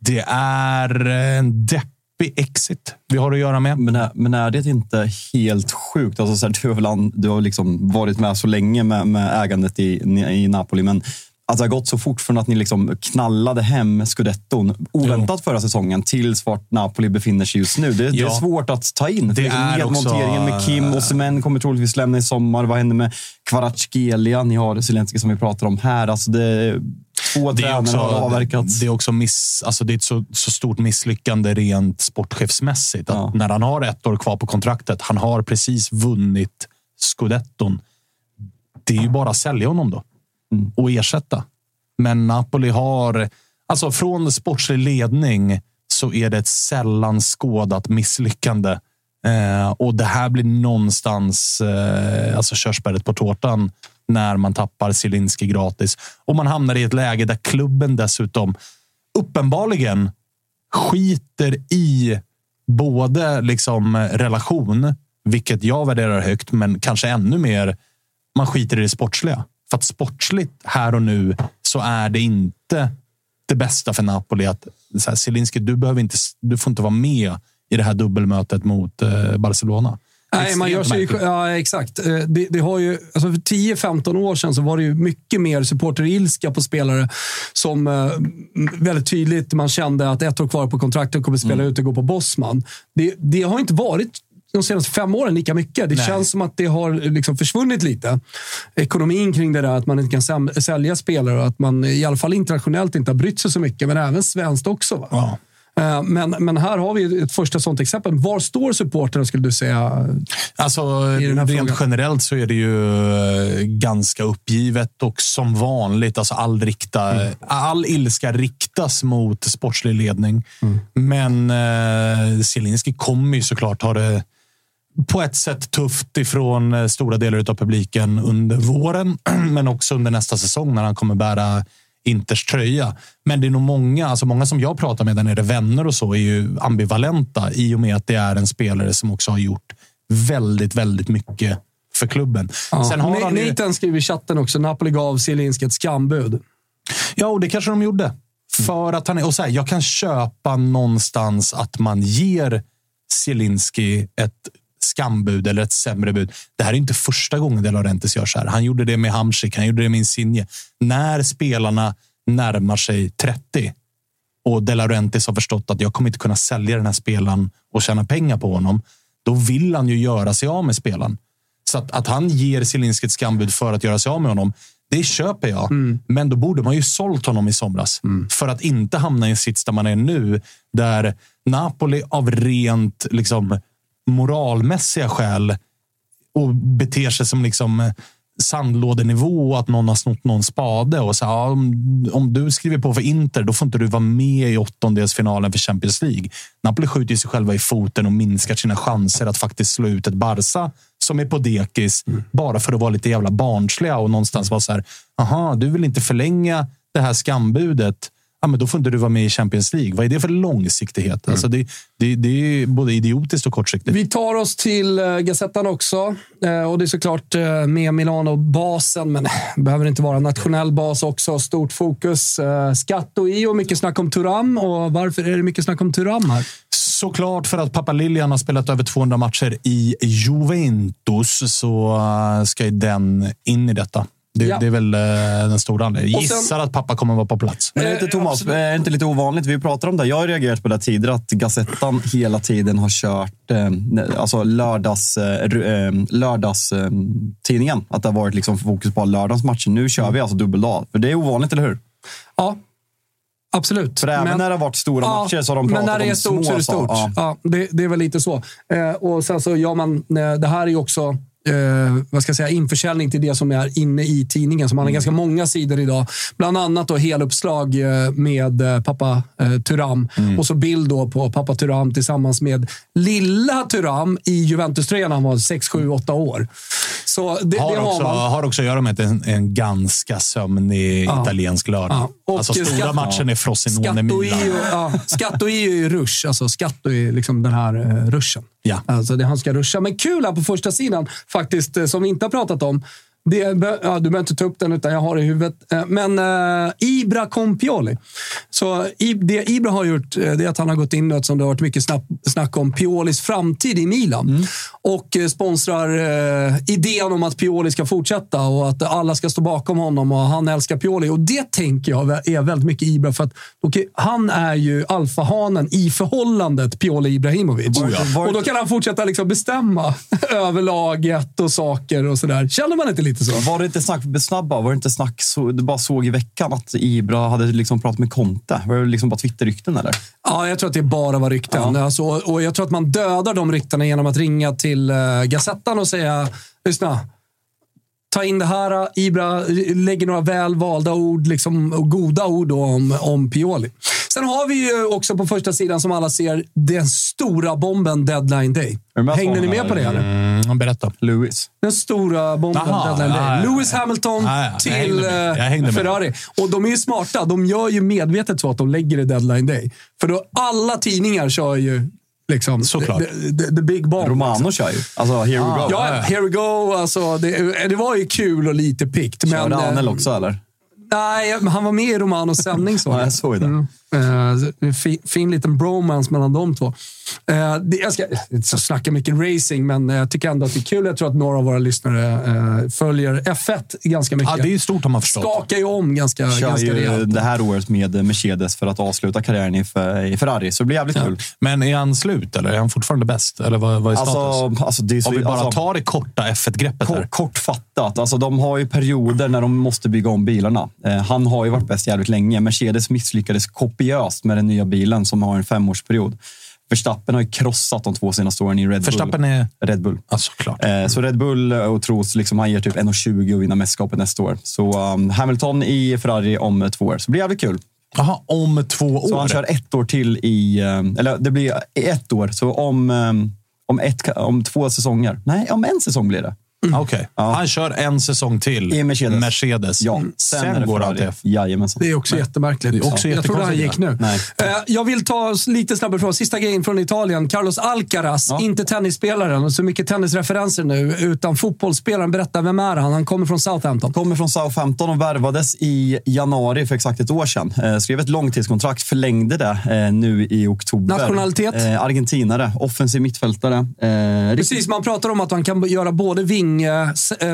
det är en deppig exit vi har att göra med. Men är, men är det inte helt sjukt? Alltså, så här, du, har väl, du har liksom varit med så länge med, med ägandet i, i Napoli, men att det har gått så fort från att ni liksom knallade hem Scudetton oväntat förra säsongen tills vart Napoli befinner sig just nu. Det, ja. det är svårt att ta in. Det liksom är nedmonteringen också... med Kim och Semen kommer troligtvis lämna i sommar. Vad händer med Kvaratskhelia? Ni har Zielinski som vi pratar om här. Alltså det... Det är, också, det är också miss, alltså det är ett så, så stort misslyckande rent sportchefsmässigt. Att ja. När han har ett år kvar på kontraktet, han har precis vunnit Scudetton. Det är ju bara att sälja honom då. Mm. Och ersätta. Men Napoli har, alltså från sportslig ledning så är det ett sällan skådat misslyckande. Eh, och det här blir någonstans eh, alltså körsbäret på tårtan när man tappar Zielinski gratis. Och man hamnar i ett läge där klubben dessutom uppenbarligen skiter i både liksom relation, vilket jag värderar högt, men kanske ännu mer, man skiter i det sportsliga. För att sportsligt här och nu så är det inte det bästa för Napoli att så här, Zielinski, du behöver inte, du får inte vara med i det här dubbelmötet mot eh, Barcelona. Nej, man gör sig, ja, exakt. Det, det har ju, alltså för tio femton år sedan så var det ju mycket mer supporterilska på spelare som eh, väldigt tydligt man kände att ett år kvar på kontraktet kommer spela mm. ut och gå på bossman. Det, det har inte varit de senaste fem åren lika mycket. Det Nej. Känns som att det har liksom försvunnit lite. Ekonomin kring det där, att man inte kan sälja spelare och att man i alla fall internationellt inte har brytt sig så mycket, men även svenskt också. Va? Ja. Men, men här har vi ett första sånt exempel. Var står supporten skulle du säga? Alltså, rent frågan? Generellt så är det ju ganska uppgivet och som vanligt. Alltså all, rikta, mm. all ilska riktas mot sportslig ledning. Mm. Men eh, Zielinski kommer ju såklart ha det på ett sätt tufft ifrån stora delar av publiken under våren. Men också under nästa säsong när han kommer bära Inters tröja. Men det är nog många, alltså många som jag pratar med där nere, vänner och så, är ju ambivalenta i och med att det är en spelare som också har gjort väldigt, väldigt mycket för klubben. Ja. Sen har han ju... Nathan skriver i chatten också, Napoli gav Zielinski ett skambud. Ja, och det kanske de gjorde. För att han är, och så här, jag kan köpa någonstans att man ger Zielinski ett skambud eller ett sämre bud. Det här är inte första gången Del Laurentiis gör så här. Han gjorde det med Hamsik, han gjorde det med Insigne. När spelarna närmar sig trettio och Del Laurentiis har förstått att jag kommer inte kunna sälja den här spelaren och tjäna pengar på honom, då vill han ju göra sig av med spelaren. Så att, att han ger Zielinski ett skambud för att göra sig av med honom, det köper jag. Mm. Men då borde man ju sålt honom i somras. Mm. För att inte hamna i en sits där man är nu, där Napoli av rent liksom moralmässiga skäl och beter sig som liksom sandlådenivå, att någon har snott någon spade och så här, ja, om, om du skriver på för Inter, då får inte du vara med i åttondelsfinalen för Champions League. Napoli skjuter sig själva i foten och minskar sina chanser att faktiskt slå ut ett Barça som är på dekis, mm. bara för att vara lite jävla barnsliga och någonstans vara så här, aha, du vill inte förlänga det här skambudet, ja, men då får inte du vara med i Champions League. Vad är det för långsiktighet? Mm. Alltså det, det, det är både idiotiskt och kortsiktigt. Vi tar oss till Gazettan också. Och det är såklart med Milano-basen, men behöver inte vara nationell bas också. Stort fokus. Skatt och i och mycket snack om Thuram. Och varför är det mycket snack om Thuram här? Såklart för att pappa Lilian har spelat över tvåhundra matcher i Juventus, så ska ju den in i detta. Det, ja. det är väl den stora anledningen. Gissar sen, att pappa kommer vara på plats. Men det är inte, Thomas, det är inte lite ovanligt? Vi pratar om det. Jag har reagerat på det tidigare att Gazettan hela tiden har kört eh, alltså lördags, eh, lördags eh, tidningen. Att det har varit liksom fokus på lördagsmatchen. Nu kör vi alltså dubbeldag. För det är ovanligt, eller hur? Ja. Absolut. För även men, när det har varit stora ja, matcher så har de pratat om små. Men när det är stort så är det stort. Ja. Ja, det, det är väl lite så. Eh, och sen så gör man, det här är ju också eh, vad ska jag säga, införsäljning till det som är inne i tidningen. Som man har ganska många sidor idag. Bland annat då heluppslag med pappa eh, Thuram. Mm. Och så bild då på pappa Thuram tillsammans med lilla Thuram i Juventus-tröjan. Han var sex, sju, åtta år. Så det, har, det har, också, har också att göra med en, en ganska sömnig ja. italiensk lördag. Ja. Alltså stora skatt, matchen är Frosinone Milan. Ja, Skatto är ju rush. Alltså Skatto är liksom den här uh, ruschen. Ja. Alltså det han ska ruscha. Men kul här på första sidan faktiskt, som vi inte har pratat om. Det, ja, du behöver inte ta upp den utan jag har det i huvudet. Men eh, Ibra Compioli. Så i, det Ibra har gjort, det är att han har gått in något som det har varit mycket snack, snack om Piolis framtid i Milan. Mm. Och eh, sponsrar eh, idén om att Pioli ska fortsätta och att alla ska stå bakom honom och han älskar Pioli. Och det tänker jag är väldigt mycket Ibra för att okay, han är ju alfahanen i förhållandet Pioli Ibrahimovic. Oh ja. Och då kan han fortsätta liksom bestämma över laget och saker och sådär. Känner man inte lite? Så. Var det inte snack besnabba? Var det inte snack så, du bara såg i veckan att Ibra hade liksom pratat med Conte? Var det liksom bara Twitter-rykten eller? Ja, jag tror att det bara var rykten. Ja. Alltså, och jag tror att man dödar de ryktena genom att ringa till uh, Gazettan och säga, lyssna, ta in det här, Ibra lägger några välvalda ord liksom, och goda ord om, om Pioli. Sen har vi ju också på första sidan som alla ser den stora bomben Deadline Day. Hängde ni med på det eller? Mm, berätta. Lewis. Den stora bomben Aha, Deadline Day. Nej, Lewis Hamilton nej, nej, till jag Ferrari. Med. Och de är ju smarta. De gör ju medvetet så att de lägger det Deadline Day. För då alla tidningar kör ju liksom, såklart. The, the, the big bomb. Romano kör ju. Alltså, here ah, we go. Ja, here we go. Alltså, det, det var ju kul och lite pikt. Körde men, Anel också eller? Nej, han var med i Romanos sändning. Så. Ja, jag såg det. Mm. Uh, fin, fin liten bromance mellan de två. Uh, det, jag ska inte snacka mycket racing, men jag tycker ändå att det är kul. Jag tror att några av våra lyssnare uh, följer F ett ganska mycket. Ja, det är stort om man förstått. Skakar ju om ganska, ganska rejält. Det här året med Mercedes för att avsluta karriären i, i Ferrari, så det blir jävligt ja. kul. Men är han slut, eller är han fortfarande bäst? Eller vad, vad är status? Alltså, alltså det är så, om vi bara alltså, tar det korta F ett-greppet kort, här. Kortfattat. Alltså, de har ju perioder när de måste bygga om bilarna. Uh, han har ju varit bäst jävligt länge. Mercedes misslyckades koppla med den nya bilen som har en femårsperiod. Verstappen har ju krossat de två senaste åren i Red Verstappen Bull. Verstappen är Red Bull. Ja, såklart. Eh, så Red Bull och Trots, liksom, han ger typ en komma tjugo och vinner mästerskapet nästa år. Så um, Hamilton i Ferrari om två år. Så det blir jävligt kul. Jaha, om två år? Så han kör ett år till i... Um, eller det blir ett år. Så om, um, om, ett, om två säsonger. Nej, om en säsong blir det. Mm. Okej. Okay. Ja. Han kör en säsong till i Mercedes. Mercedes. Ja. Sen, Sen går han till F. Jajamensan. Det är också Nej. jättemärkligt. Det är också ja. Jag tror det han gick nu. Nej. Jag vill ta lite snabbare från sista grejen från Italien. Carlos Alcaraz, ja. inte tennisspelaren och så mycket tennisreferenser nu, utan fotbollsspelaren. Berätta, vem är han? Han kommer från Southampton. Kommer från Southampton och värvades i januari för exakt ett år sedan. Skrev ett långtidskontrakt, förlängde det nu i oktober. Nationalitet? Argentinare, offensiv mittfältare. Precis, man pratar om att han kan göra både ving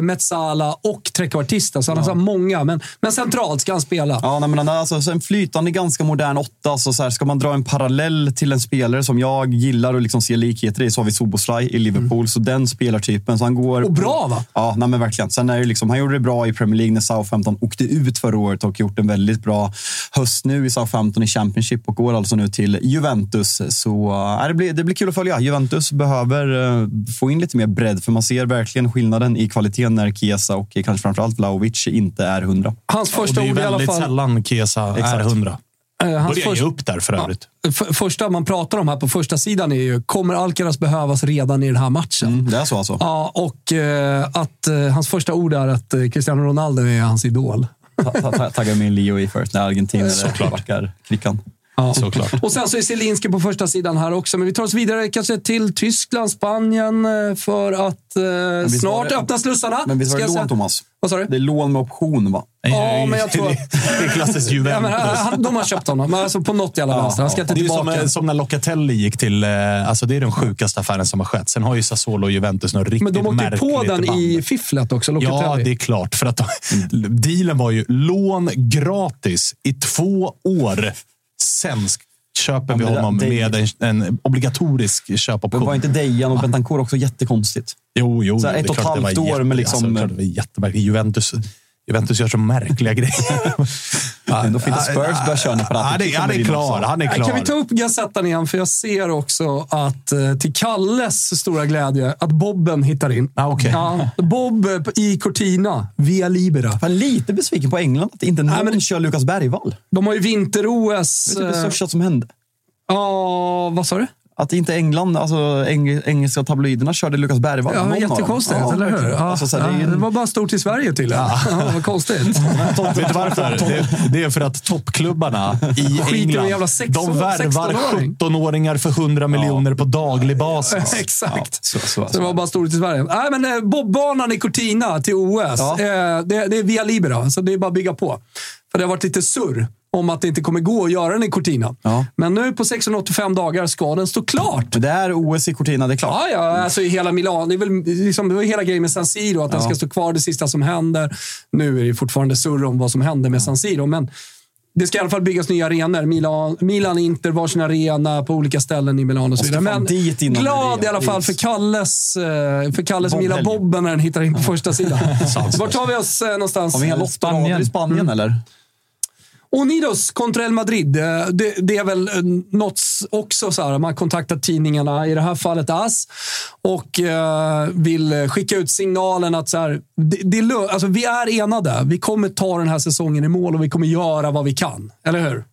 Metsala och trekvartista, så han har ja. många, men, men centralt ska han spela. Ja, nej, men han är alltså en flytande, ganska modern åtta, så, så här, ska man dra en parallell till en spelare som jag gillar och liksom ser likheter i, så har vi Szoboszlai i Liverpool, mm. så den spelartypen, så han går... Och bra va? Ja, nej, men verkligen. Sen är det liksom, han gjorde det bra i Premier League när Southampton åkte ut förra året och gjort en väldigt bra höst nu i Southampton i Championship och går alltså nu till Juventus, så äh, det, blir, det blir kul att följa. Juventus behöver äh, få in lite mer bredd, för man ser verkligen skillnad i kvaliteten när Chiesa och kanske framförallt Vlahovic inte är hundra. Hans första ord i alla fall. Det är väldigt sällan Chiesa Exakt. är hundra. Hans Börjar först... upp där för övrigt. För, första man pratar om här på första sidan är ju, kommer Alcaraz behövas redan i den här matchen? Mm, det är så alltså. Ja, och eh, att eh, hans första ord är att eh, Cristiano Ronaldo är hans idol. ta, ta, ta, taggar min Leo i först när Argentina backar klickan. Ja. Såklart. Och sen så är Zielinski på första sidan här också. Men vi tar oss vidare kanske till Tyskland, Spanien för att eh, snart det, öppna slussarna. Men vi tar det lån, Thomas. Vad sa du? Det är lån med option, va? Ja, men jag tror att... det är klassiskt Juventus. Ja, de har köpt honom, alltså på något jävla ja, vänster. Han ska ja. inte tillbaka. Det är som, som när Locatelli gick till... Alltså det är den sjukaste affären som har skett. Sen har ju Sassuolo och Juventus något riktigt märkligt. Men de åkte på den band. I fifflet också, Locatelli. Ja, det är klart. För att de, mm. dealen var ju lån gratis i två år. Sen köper vi honom med en, en obligatorisk köpoption. Men var inte Dejan och Bentancur också jättekonstigt? Jo, jo. Så här, ett och ett halvt år med liksom... Alltså, det var jättemärkligt. Juventus, Juventus gör så märkliga grejer. Ja, då finns det Spurs börjar köra på det. Ja, det, han är klar, han är klar. Kan vi ta upp Gazzettan igen? För jag ser också att till Kalles stora glädje att Bobben hittar in. Ah, okay. Ja, Bob i Cortina via Libera. Fan, lite besviken på England att inte någon men... kör Lukas Bergvall. De har ju vinter-O S. Det är det största som hände. Ja, ah, vad sa du? Att inte England, alltså eng- engelska tabloiderna körde Lukas Bergvall. Ja, jättekonstigt, ja, eller hur? Ja, alltså, så ja, det, en... det var bara stort i Sverige till. Ja. Ja, vad konstigt. Vet du varför? Det, det är för att toppklubbarna i England, jävla sex, de värvar sjutton-åringar för hundra ja. miljoner på daglig basis. Exakt. Ja, så, så, så. Så det var bara stort i Sverige. Nej, men Bobbanan i Cortina till O S, ja. eh, det, det är via Libera, så det är bara att bygga på. För det har varit lite surr om att det inte kommer gå att göra den i Cortina. Ja. Men nu på sexhundraåttiofem dagar ska den stå klart. Det är O S i Cortina, det är klart. Ja, ja, alltså i hela Milan. Det är väl liksom, det var hela grejen med San Siro, att ja. den ska stå kvar, det sista som händer. Nu är det fortfarande surr om vad som händer med ja. San Siro, men det ska i alla fall byggas nya arenor. Milan, Milan Inter, varsin arena på olika ställen i Milan och så vidare. Men glad i alla fall för Kalles, för Kalles Bob Mila Bobben när den hittar in på första sidan. Var tar vi oss någonstans? Har vi hela Spanien i Spanien, mm. eller? Unidos kontra El Madrid, det, det är väl något också så här, man kontaktar tidningarna, i det här fallet A S, och eh, vill skicka ut signalen att så här, det, det, alltså, vi är enade, vi kommer ta den här säsongen i mål och vi kommer göra vad vi kan, eller hur?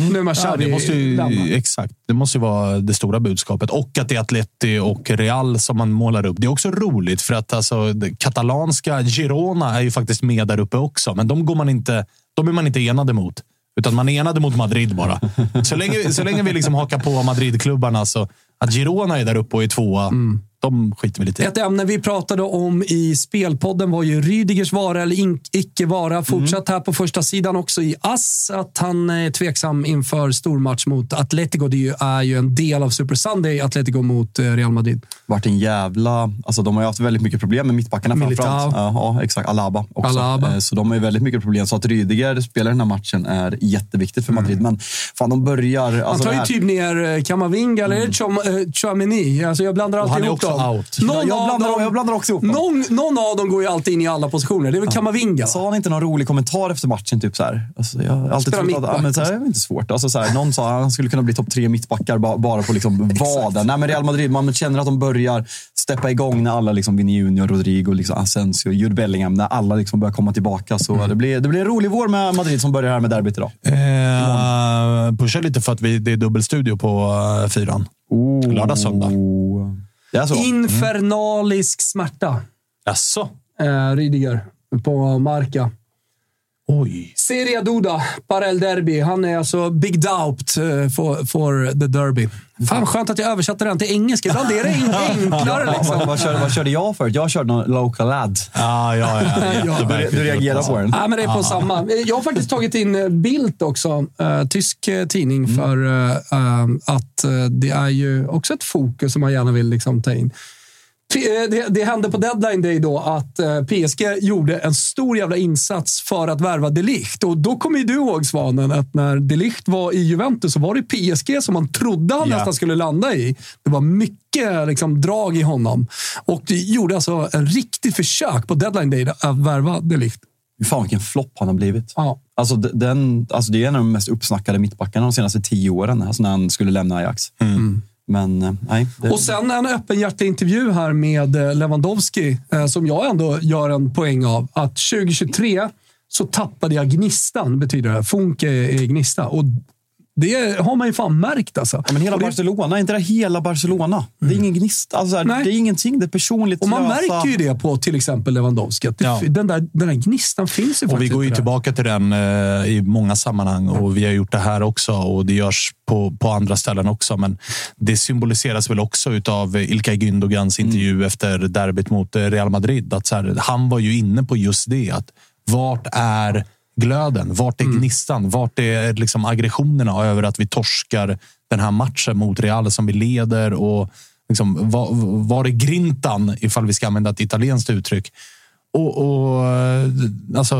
Mm. Nu ja, det måste ju, exakt, det måste ju vara det stora budskapet, och att det är Atleti och Real som man målar upp. Det är också roligt för att alltså, katalanska Girona är ju faktiskt med där uppe också, men de går man inte, de är man inte enade mot, utan man är enade mot Madrid bara. Så länge, så länge vi liksom hakar på Madridklubbarna, så att Girona är där uppe och är tvåa, mm. de skiter vi lite i. Ett ämne vi pratade om i spelpodden var ju Rüdigers vara eller in- icke-vara. Fortsatt här på första sidan också i A S, att han är tveksam inför stormatch mot Atletico. Det är ju en del av Super Sunday, Atletico mot Real Madrid. Vart en jävla... Alltså de har ju haft väldigt mycket problem med mittbackarna framförallt. Ja, ja, exakt. Alaba också. Alaba. Så de har ju väldigt mycket problem. Så att Rüdiger spelar den här matchen är jätteviktigt för Madrid. Mm. Men fan, de börjar... Alltså, han tar ju här... typ ner Camavinga eller mm. Tchouaméni. Alltså jag blandar alltid ihop dem. Out. Någon, jag blandar, dem, jag blandar också ihop någon, någon av dem går ju alltid in i alla positioner. Det är väl ja. Camavinga. Sa han inte någon rolig kommentar efter matchen? Typ så här. Alltså, jag har alltid trott att ja, men, så här, det är inte svårt. Alltså, så här, någon sa att han skulle kunna bli topp tre mittbackar ba, bara på liksom, vaden. Nej, men Real Madrid, man känner att de börjar steppa igång när alla liksom, Vini Junior, Rodrigo, liksom, Asensio, Jude Bellingham, när alla liksom, börjar komma tillbaka. Så mm. det, blir, det blir en rolig vår med Madrid som börjar här med derbyt idag. Eh, pusha lite för att vi, det är dubbelstudio på uh, fyran. Oh. Lördag, söndag. Infernalisk mm. smärta. Jaså? Eh, Rüdiger på Marca. Oj. Serie Duda, Parel Derby. Han är alltså big doubt for, for the derby. Fan, skönt att jag översatte den till engelska. Ibland är det enklare liksom. vad, körde, vad körde jag för? Jag körde någon local ad. Ah, ja, ja, ja. Du, du reagerar på den. Ja, ah, men det är på ah. samma. Jag har faktiskt tagit in Bild också. Uh, tysk tidning för uh, um, att uh, det är ju också ett fokus som man gärna vill liksom, ta in. Det, det hände på deadline day då att P S G gjorde en stor jävla insats för att värva De Ligt. Och då kommer ju du ihåg, Svanen, att när De Ligt var i Juventus så var det P S G som man trodde han yeah. nästan skulle landa i. Det var mycket liksom, drag i honom. Och det gjorde alltså en riktigt försök på deadline day att värva De Ligt. Fan, vilken flopp han har blivit. Ja. Alltså, den, alltså, det är en av de mest uppsnackade mittbackarna de senaste tio åren. Alltså när han skulle lämna Ajax. Mm. Mm. Men, nej, det... Och sen en öppenhjärtig intervju här med Lewandowski som jag ändå gör en poäng av, att tjugohundratjugotre så tappade jag gnistan, betyder det. Funke är gnista, och Det har man ju fan märkt alltså. Ja, men hela det... Barcelona, inte det hela Barcelona. Mm. Det är ingen gnista, alltså, det är ingenting, det är personligt. Och man lösa. märker ju det på till exempel Lewandowski. Att det, ja. den, där, den där gnistan finns ju faktiskt. Och vi går ju tillbaka till den eh, i många sammanhang. Och vi har gjort det här också. Och det görs på, på andra ställen också. Men det symboliseras väl också utav Ilkay Gündogans intervju mm. efter derbyt mot Real Madrid. Att så här, han var ju inne på just det. Att vart är... glöden, vart är gnistan, vart är liksom aggressionerna över att vi torskar den här matchen mot Real som vi leder, och liksom, var, var är grintan, ifall vi ska använda ett italienskt uttryck, och, och alltså,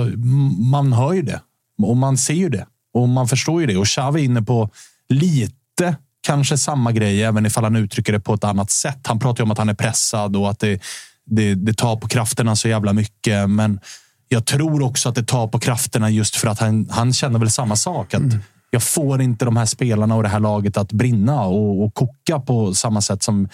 man hör ju det och man ser ju det och man förstår ju det, och Xavi är inne på lite kanske samma grej, även ifall han uttrycker det på ett annat sätt. Han pratar ju om att han är pressad och att det, det, det tar på krafterna så jävla mycket, men jag tror också att det tar på krafterna just för att han, han känner väl samma sak. Att mm. jag får inte de här spelarna och det här laget att brinna och, och koka på samma sätt som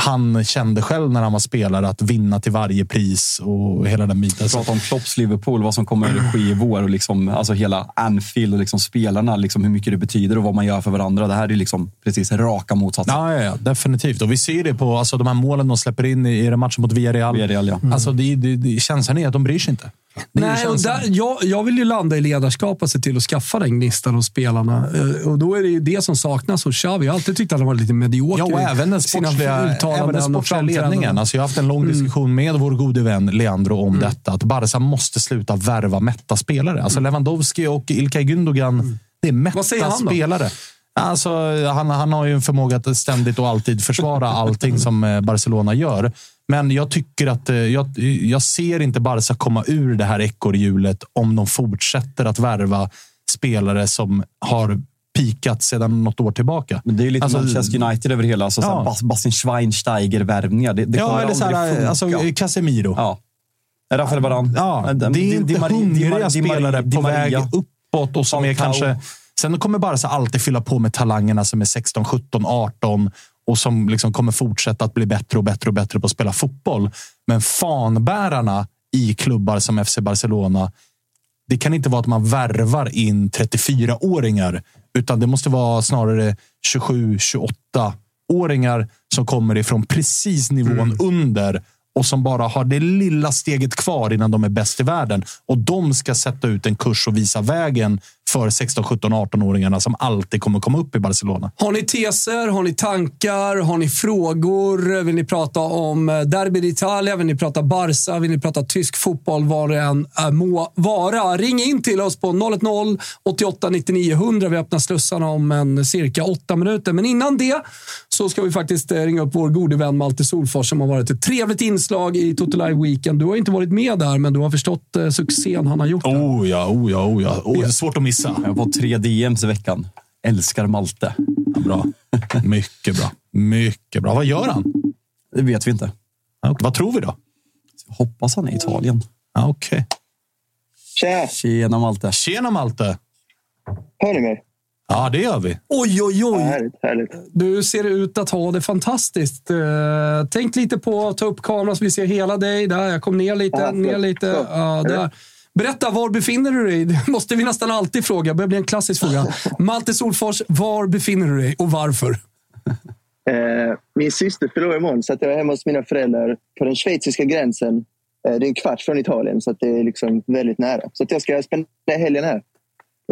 han kände själv när han var spelare. Att vinna till varje pris och hela den biten. Jag pratar om Klopps Liverpool, vad som kommer att ske i vår. Och liksom, alltså hela Anfield och liksom spelarna, liksom hur mycket det betyder och vad man gör för varandra. Det här är liksom precis raka motsatsen. Ja, ja, ja, definitivt. Och vi ser det på alltså, de här målen de släpper in i, i den matchen mot Villarreal. Villarreal ja. mm. Alltså det, det, det, känslan är att de bryr sig inte. Nej, och där, jag, jag vill ju landa i ledarskap och se till att skaffa den gnistan hos spelarna. Och då är det ju det som saknas hos Xavi. Jag har alltid tyckt att han var lite medioker. Ja, även den sportsliga, även den sportsliga ledningen. Alltså, jag har haft en lång diskussion mm. med vår gode vän Leandro om mm. detta. Att Barça måste sluta värva mätta spelare. Alltså mm. Lewandowski och Ilkay Gündogan, mm. det är mätta spelare. Alltså, han, han har ju en förmåga att ständigt och alltid försvara allting som Barcelona gör. Men jag tycker att jag, jag ser inte Barca komma ur det här ekorrhjulet om de fortsätter att värva spelare som har pikat sedan något år tillbaka. Men det är ju lite alltså, Manchester United över hela, alltså ja. Bas, Bastian Schweinsteiger-värvningar. Det, det ja, eller så här, alltså Casemiro. Ja. Rafael Varane. Ja, det är inte hungriga spelare på väg uppåt och som är kanske... Sen kommer Barca alltid fylla på med talangerna som är sexton, sjutton, arton... och som liksom kommer fortsätta att bli bättre och bättre och bättre på att spela fotboll. Men fanbärarna i klubbar som F C Barcelona, det kan inte vara att man värvar in trettiofyra-åringar, utan det måste vara snarare tjugosju, tjugoåtta-åringar som kommer ifrån precis nivån mm. under och som bara har det lilla steget kvar innan de är bäst i världen. Och de ska sätta ut en kurs och visa vägen för sexton, sjutton, arton-åringarna som alltid kommer komma upp i Barcelona. Har ni teser? Har ni tankar? Har ni frågor? Vill ni prata om derby i Italien? Vill ni prata Barça? Vill ni prata tysk fotboll? Var det än må vara. Ring in till oss på noll ett noll åttioåtta nittionio hundra. Vi öppnar slussarna om en cirka åtta minuter. Men innan det så ska vi faktiskt ringa upp vår gode vän Malte Solfors som har varit ett trevligt inslag i Total Live Weekend. Du har inte varit med där, men du har förstått succén han har gjort. Oh ja, oh ja, oh ja. Oh, det är svårt att missa. Jag har fått tre D M's i veckan. Älskar Malte. Ja, bra. Mycket bra. Mycket bra. Vad gör han? Det vet vi inte. Ja, vad tror vi då? Jag hoppas han är i Italien. Ja, okej. Okay. Tjena Malte. Tjena Malte. Hör ni mig? Ja, det gör vi. Oj, oj, oj. Ja, härligt, härligt. Du ser ut att ha det fantastiskt. Tänk lite på att ta upp kameran så vi ser hela dig. Där, jag kom ner lite. Ja, ner lite. Ja, där. Berätta, var befinner du dig? Det måste vi nästan alltid fråga. Det börjar bli en klassisk fråga. Malte Solfors, var befinner du dig och varför? Eh, min syster förlorar imorgon så att jag är hemma hos mina föräldrar på den schweiziska gränsen. Eh, det är en kvart från Italien så att det är liksom väldigt nära. Så att jag ska spendera helgen här.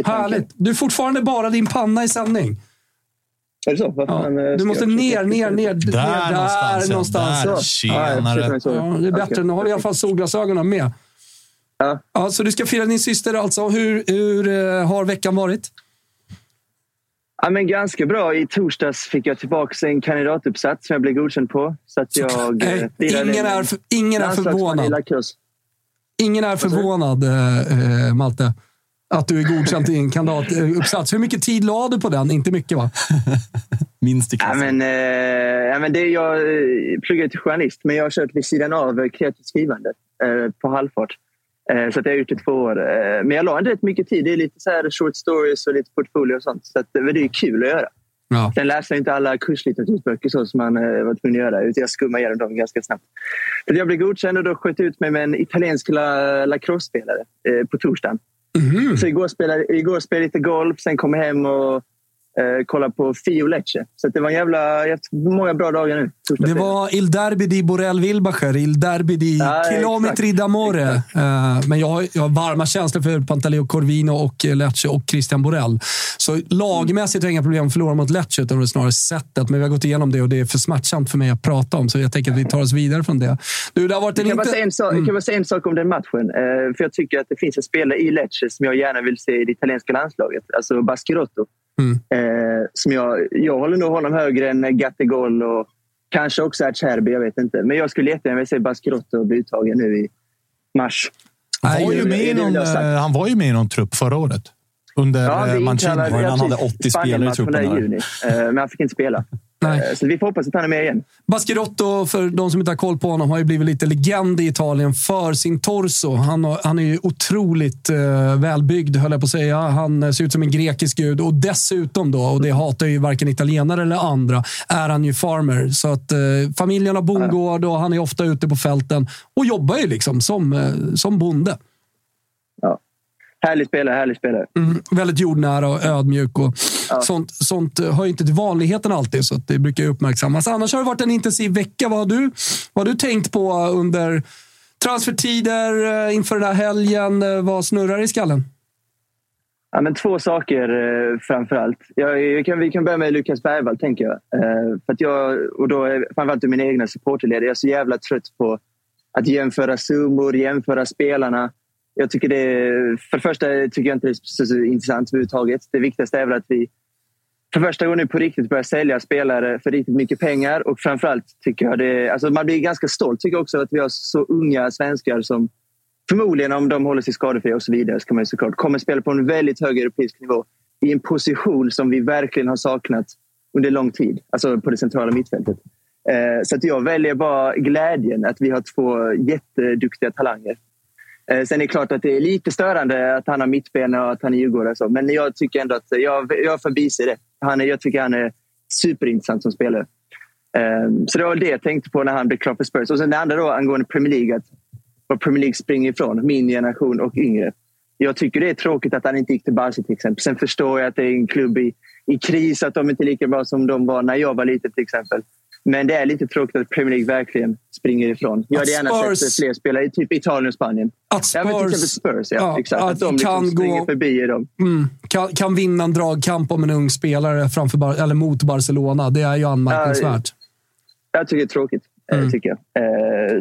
Härligt. Du är fortfarande bara din panna i sändning. Är det så? Ja, du måste ner, ner, ner. Där, ner, någonstans. Där, någonstans. Där, tjenare. Ja, det är bättre. Okay. Nu har vi i alla fall solglasögonen med. Ja. Ja, så du ska fira din syster alltså. Hur, hur uh, har veckan varit? Ja, men ganska bra. I torsdags fick jag tillbaka en kandidatuppsats som jag blev godkänd på. Så att jag, Nej, ingen är, för, ingen är förvånad. Ingen är förvånad, eh, Malte, att du är godkänd i en kandidatuppsats. Hur mycket tid la du på den? Inte mycket, va? Minst i klassen. Ja, men, eh, ja, men det, jag pluggar till journalist, men jag har kört vid sidan av kreativt skrivande eh, på halvfart. Så att jag har gjort det två år. Men jag la ändå rätt mycket tid. Det är lite så här short stories och lite portfolio och sånt. Så att, men det är kul att göra. Ja. Sen läser jag inte alla kurslitteraturutböcker så som man var tvungen att göra. Utan jag skummar igenom dem ganska snabbt. Så jag blev godkänd och då sköt ut mig med en italiensk lacrosse-spelare på torsdagen. Mm. Så igår spelade, igår spelade lite golf. Sen kom jag hem och eh, kolla på Fio Lecce. Så det var en jävla, många bra dagar nu. Det var Il Derby di Borel Wilbacher, Il Derby di ja, Kilometri d'Amore. Eh, men jag har, jag har varma känslor för Pantaleo Corvino och Lecce och Christian Borell. Så lagmässigt har jag inga problem att förlora mot Lecce, utan det är snarare sättet. Men vi har gått igenom det och det är för smärtsamt för mig att prata om. Så jag tänker att vi tar oss vidare från det. Du, det har varit en jag, kan inte... en sak, jag kan bara säga en sak om den matchen. Eh, för jag tycker att det finns en spelare i Lecce som jag gärna vill se i det italienska landslaget. Alltså Bascherotto. Mm. Eh, som jag, jag håller nog honom högre än Gattegol och kanske också Acerbi, jag vet inte. Men jag skulle jättegärna vilja se Bascherotto bli uttagen nu i mars. Han var ju med i någon, han var ju med i någon trupp förra året. Under ja, Mancini. Han hade åttio spelare i truppen. Här. Men han fick inte spela. Nej. Så vi får hoppas att han är med igen. Bascherotto, för de som inte har koll på honom, har ju blivit lite legend i Italien för sin torso. Han, har, han är ju otroligt eh, välbyggd, höll jag på att säga. Han ser ut som en grekisk gud. Och dessutom då, och det hatar ju varken italienare eller andra, är han ju farmer. Så att eh, familjen har bondgård och han är ofta ute på fälten. Och jobbar ju liksom som, eh, som bonde. Ja. Härlig spelare, härlig spelare. Mm, väldigt jordnära och ödmjuk. Och ja. sånt, sånt hör inte till vanligheten alltid, så att det brukar uppmärksammas. Annars har det varit en intensiv vecka. Vad har du, vad har du tänkt på under transfertider inför den här helgen? Vad snurrar i skallen? Ja, men två saker framförallt. Jag, jag kan, vi kan börja med Lukas Bergvall, tänker jag. För att jag, och då framförallt mina egna supporterledare, jag är så jävla trött på att jämföra summor, jämföra spelarna. Jag tycker det, för det första tycker jag inte det är så, så intressant överhuvudtaget. Det viktigaste är väl att vi för första gången nu på riktigt börjar sälja spelare för riktigt mycket pengar. Och framförallt tycker jag det, alltså man blir ganska stolt. Tycker också att vi har så unga svenskar som förmodligen, om de håller sig skadefria och så vidare, så kan man ju såklart kommer spela på en väldigt hög europeisk nivå i en position som vi verkligen har saknat under lång tid. Alltså på det centrala mittfältet. Så att jag väljer bara glädjen att vi har två jätteduktiga talanger. Sen är det klart att det är lite störande att han har mittben och att han är djurgårdare. Så. Men jag tycker ändå att jag, jag förbiser det. Han är, jag tycker han är superintressant som spelare. Um, så det var det jag tänkte på när han blev klar för Spurs. Och sen det andra då angående Premier League. Att vad Premier League springer ifrån. Min generation och yngre. Jag tycker det är tråkigt att han inte gick till Barça till exempel. Sen förstår jag att det är en klubb i, i kris. Att de inte är lika bra som de var när jag var liten till exempel. Men det är lite tråkigt att Premier League verkligen springer ifrån. Jag hade gärna Spurs... sett fler spelare i typ Italien och Spanien. Att Spurs, ja, men Spurs ja, ja, exakt. Att, att de liksom kan springer gå... förbi dem. Mm. Kan, kan vinna en dragkamp om en ung spelare framför Bar... eller mot Barcelona. Det är ju anmärkningsvärt. Ja, jag tycker det är tråkigt. Mm. Tycker jag.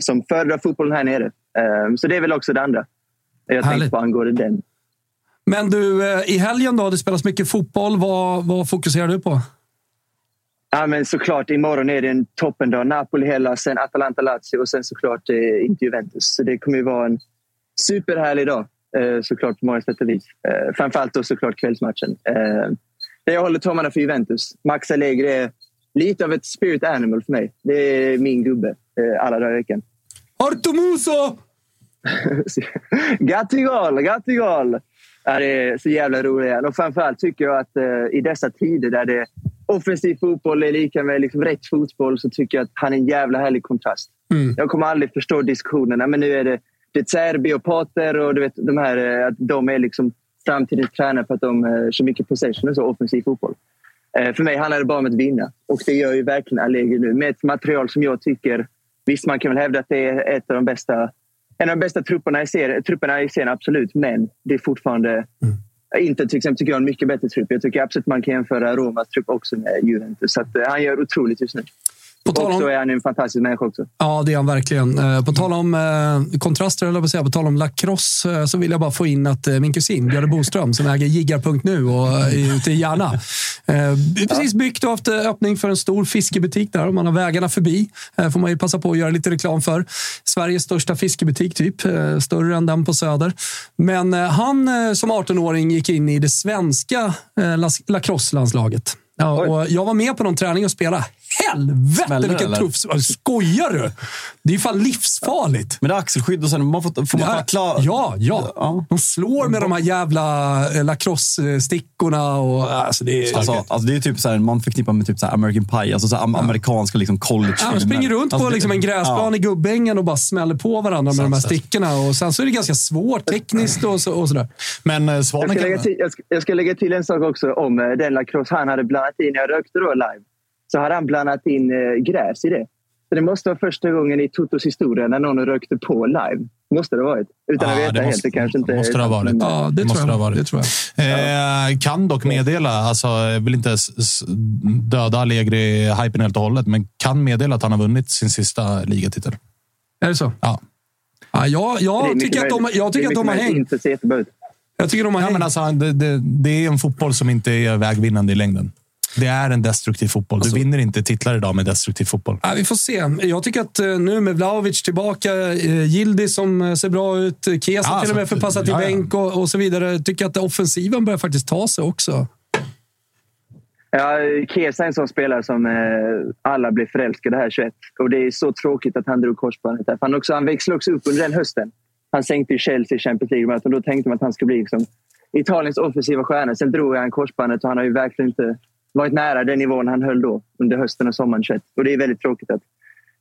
Som föredrar fotbollen här nere. Så det är väl också det andra. Jag tänkte på angående den. Men du, i helgen då, det spelas mycket fotboll. Vad, vad fokuserar du på? Ja, men såklart, imorgon är det en toppendag. Napoli hela, sen Atalanta Lazio och sen såklart eh, inte Juventus. Så det kommer ju vara en superhärlig dag eh, såklart på många sätt och vis. Eh, framförallt då såklart kvällsmatchen. Eh, det jag håller tummarna för Juventus. Max Allegri är lite av ett spirit animal för mig. Det är min gubbe eh, alla dagar i veckan. Artomuso! Gattigol, Gattigol! Ja, det är så jävla roligt. Och framförallt tycker jag att eh, i dessa tider där det offensiv fotboll är lika med liksom rätt fotboll, så tycker jag att han är en jävla härlig kontrast. Mm. Jag kommer aldrig förstå diskussionerna, men nu är det det Serbi och Pater och du vet de här, att de är liksom samtidigt tränare för att de kör mycket possession och så offensiv fotboll. Eh, för mig handlar det bara om att vinna, och det gör ju verkligen Allegri nu med ett material som jag tycker, visst man kan väl hävda att det är ett av de bästa en av de bästa trupperna i serien, trupperna i serien absolut, men det är fortfarande mm. Inter till exempel tycker jag är en mycket bättre trupp. Jag tycker absolut man kan jämföra Romas trupp också med Juventus. Så att han gör otroligt just nu. På tal om... Och så är han en fantastisk människa också. Ja, det är han verkligen. På tal om eh, kontraster, eller vad säger, på tal om lacrosse, så vill jag bara få in att eh, min kusin, Björn Boström, som äger jiggar punkt nu och är ute i Järna. Eh, precis byggt och haft öppning för en stor fiskebutik där. Om man har vägarna förbi eh, får man ju passa på att göra lite reklam för. Sveriges största fiskebutik typ. Eh, större än den på Söder. Men eh, han eh, som arton-åring gick in i det svenska eh, lacrosse-landslaget. Ja, och jag var med på någon träning och spelade helvete smäller, vilken tuff... Skojar du? Det är ju fan livsfarligt. Men det är axelskydd och sen man får, får man ja, klar... ja, ja, ja. De slår med de här jävla lacrosse-stickorna och... Alltså det är, alltså, alltså, det är typ så här, man förknippar med typ så här American Pie, alltså så här, am- ja. amerikanska liksom college. Ja, man springer runt på alltså, liksom en gräsplan ja. i Gubbängen och bara smäller på varandra med så, de här så. stickorna och sen så är det ganska svårt tekniskt och, så, och sådär. Men eh, Svanen kan... lägga till, jag, ska, jag ska lägga till en sak också om eh, den lacrosse han hade blandat in. Jag rökte då live. Så hade han blandat in eh, gräs i det. Så det måste vara första gången i Totos historia när någon rökte på live. Måste det ha varit. Utan ja, att veta det måste, helt, det kanske inte... Måste det ha varit. Ja, det, det tror jag. Varit. Det tror jag. Eh, kan dock meddela, alltså jag vill inte döda Allegri-hypen helt och hållet, men kan meddela att han har vunnit sin sista ligatitel. Är det så? Ja. Ja, jag, jag tycker att de, jag tycker att de har hängt. Jag tycker de har ja, hängt. Men alltså, det, det, det är en fotboll som inte är vägvinnande i längden. Det är en destruktiv fotboll. Du alltså, vinner inte titlar idag med destruktiv fotboll. Ja, vi får se. Jag tycker att nu med Vlahovic tillbaka, Gildi som ser bra ut, Kesa ja, till alltså, och med förpassat till ja, ja. bänk och, och så vidare. Tycker att offensiven börjar faktiskt ta sig också. Ja, Kesa är en sån spelare som eh, alla blir förälskade här tjugoett. Och det är så tråkigt att han drog korsbandet där. Han, också, han växlade också upp under den hösten. Han sänkte Chelsea i Champions League och då tänkte man att han skulle bli liksom Italiens offensiva stjärna. Sen drog han korsbandet och han har ju verkligen inte varit nära den nivån han höll då under hösten och sommaren tjugoett. Och det är väldigt tråkigt att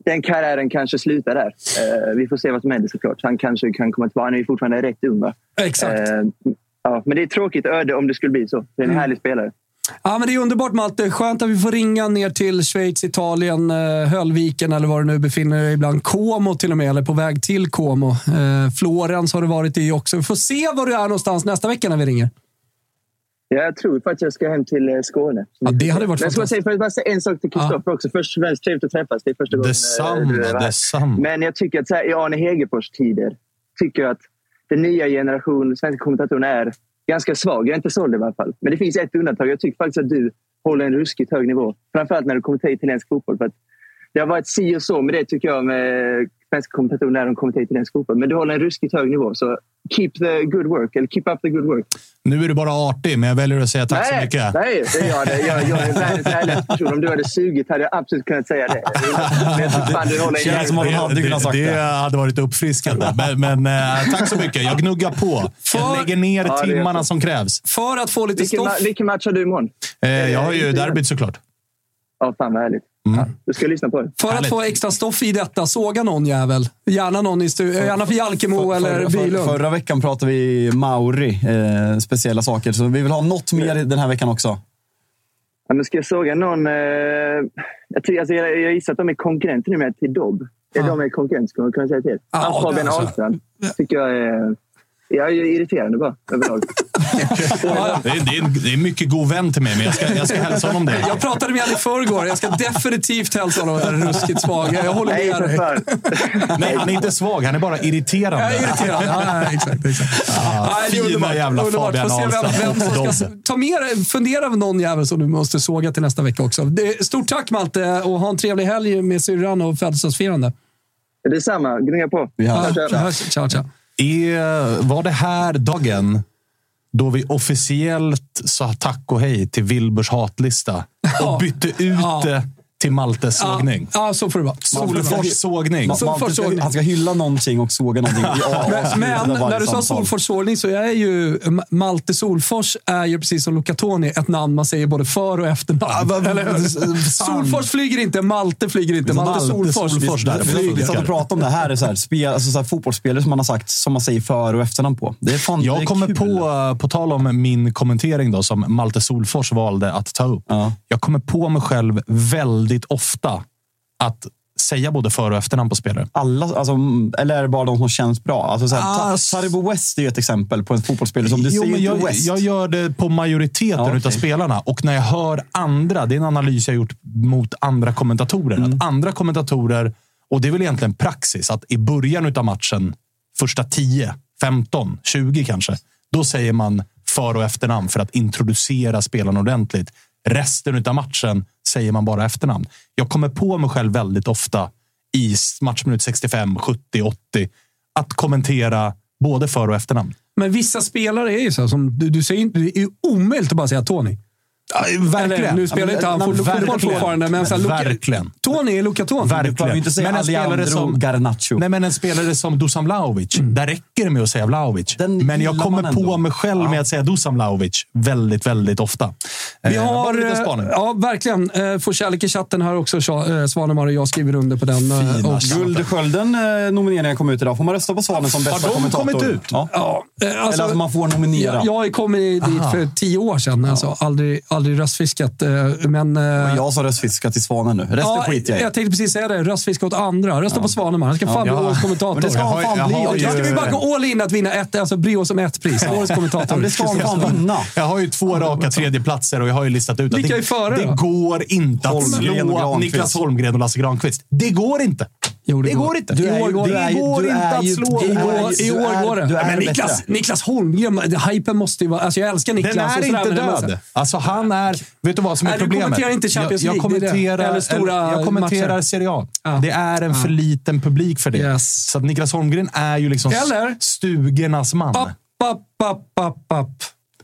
den karriären kanske slutar där. Eh, vi får se vad som händer såklart. Han kanske kan komma tillbaka. Han är ju fortfarande rätt ung, va? Exakt. Eh, ja, men det är tråkigt öde om det skulle bli så. Det är en mm. härlig spelare. Ja, men det är underbart, Malte. Skönt att vi får ringa ner till Schweiz, Italien, Höllviken eller var det nu befinner dig, ibland Como till och med, eller på väg till Como. Eh, Florens har du varit i också. Vi får se var du är någonstans nästa vecka när vi ringer. Ja, jag tror faktiskt att jag ska hem till Skåne. Ja, det hade varit fantastiskt. Men jag ska säga, bara säga en sak till Kristoffer ah. också. Först och främst trevligt att träffas. Det är första gången. Detsamma. Men jag tycker att så här, i Arne Hegerfors tider tycker jag att den nya generationen svenska kommentatorer är ganska svag. Jag är inte såld i varje fall. Men det finns ett undantag. Jag tycker faktiskt att du håller en ruskigt hög nivå. Framförallt när du kommer till italiensk fotboll. För att det har varit si och så med det tycker jag med svenska kommentatorer när de kommer till italiensk fotboll. Men du håller en ruskigt hög nivå. Så keep the good work. Eller keep up the good work. Nu är du bara artig, men jag väljer att säga tack nej, så mycket. Nej, det gör det. Jag, jag är världens härligaste person. Om du hade sugit hade jag absolut kunnat säga det. Det hade varit uppfriskande. Men, men äh, tack så mycket. Jag gnuggar på. Jag lägger ner ja, timmarna som krävs. För att få lite vilken, stoff. Ma- vilken match har du imorgon? Eh, jag har ju derbyt såklart. Ja, fan vad härligt. Mm. Du ska lyssna på det. För att få extra stoff i detta, såga någon jävel. Gärna någon i stu- för, gärna för Jalcomo för, eller för, Bylund. För, förra veckan pratade vi Mauri, eh, speciella saker. Så vi vill ha något mer den här veckan också. Ja, men ska jag såga någon... Eh, jag, tycker, alltså, jag, jag gissar att de är konkurrenter nu med till Dobb. Ah. De är konkurrenter, kan jag säga till. Ah, Fabian Ahlstrand tycker jag är... Jag är ju irriterande bara, överlag. det, är, det är mycket god vän till mig, men jag ska, jag ska hälsa honom det. Jag pratade med honom i förrgår. Jag ska definitivt hälsa honom. Han är ruskigt svag. Jag håller nej, med dig. Nej, han är inte svag. Han är bara irriterande. Jag är irriterande. Ja, exakt. exakt. Ah, nej, fina underbart, jävla underbart. Fabian Ahlstrand. Ta med dig, fundera över någon jävel som du måste såga till nästa vecka också. Det, stort tack, Malte. Och ha en trevlig helg med syrran och födelsedagsfirande. Det är samma. Gnugga på. Ja. Ciao, ciao. ciao. Är, var det här dagen då vi officiellt sa tack och hej till Wilburs hatlista och bytte ut ja. det till Maltes sågning? Ja, ja, så får det vara. Solfors sågning. Man, Solfors sågning. Han ska hylla någonting och såga någonting. Ja, men men när du sa Solfors sågning så är ju Malte Solfors är ju precis som Luca Toni ett namn man säger både för och efternamn. Ja, eller, Solfors flyger inte, Malte flyger inte. Malte, Malte Solfors, Solfors där. Vi satt och pratade om det här. Är så här, spel, alltså så här fotbollsspelare som man har sagt som man säger för och efternamn på. Det är fan, Jag det är kommer kul. på, på tal om min kommentering då som Malte Solfors valde att ta upp. Ja. Jag kommer på mig själv väldigt ofta att säga både för- och efternamn på spelare. Alla, alltså, eller är det bara de som känns bra? Alltså, så här, ah, Taribo West är ju ett exempel på en fotbollsspelare som du jo, säger men jag, West. Jag gör det på majoriteten ja, okay. av spelarna. Och när jag hör andra, det är en analys jag gjort mot andra kommentatorer. Mm. Att andra kommentatorer, och det är väl egentligen praxis, att i början av matchen, första tio, femton, tjugo kanske, då säger man för- och efternamn för att introducera spelarna ordentligt. Resten av matchen säger man bara efternamn. Jag kommer på mig själv väldigt ofta i matchminut sextiofem, sjuttio, åttio att kommentera både för- och efternamn. Men vissa spelare är ju så som du, du säger inte, det är omöjligt att bara säga Tony. Ja, verkligen. Eller, nu spelar men, inte han fotboll fortfarande, men så verkligen. Tony är Luca Toni. Verkligen. Inte säga men en spelare som Garnacho. Nej, men en spelare som Dusan Vlahović. Mm. Där räcker det med att säga Vlahović. Den men jag kommer på mig själv ja. med att säga Dusan Vlahović väldigt väldigt ofta. Vi eh, har ja verkligen eh, får kärlek i chatten här också. Eh, Svanemar och jag skriver under på den eh, och Guldskölden eh, nomineringen kom ut idag. Får man rösta på Svanen som bästa kommentator? Har de kommit ut? Ja. ja. Eh, alltså, Eller att man får nominera. Jag, jag kom dit Aha. för tio år sedan ja. alltså aldrig aldrig röstfiskat, men... men jag sa röstfiskat till Svanen nu. Resten ja, skit jag. Jag tänkte precis säga det. Röstfiska åt andra. Rösta ja. på Svanen, man. Han ska fan ja. bli årets kommentator. Det ska han fan bli. Jag, jag, jag ska vi bara gå all in att vinna ett, alltså bry oss som ett pris. Ja. Årets kommentator. Det ska han fan vinna. Jag har ju två raka tredjeplatser och jag har ju listat ut att det, före, det går inte att slå Niklas Holmgren och Lasse Granqvist. Det går inte. Jo, det, det går, går inte. I år går inte att slå. I år går det. Niklas Holmgren, hypen måste ju vara... Alltså jag älskar Niklas. Den är inte död. Alltså han är... Vet du vad som är, är problemet? Du kommenterar inte Champions League. Jag, jag kommenterar, det det? Eller stora jag kommenterar Serie A. Ah. Det är en ah. för liten publik för det. Yes. Så att Niklas Holmgren är ju liksom eller? stugornas man. App, app, app, app, app.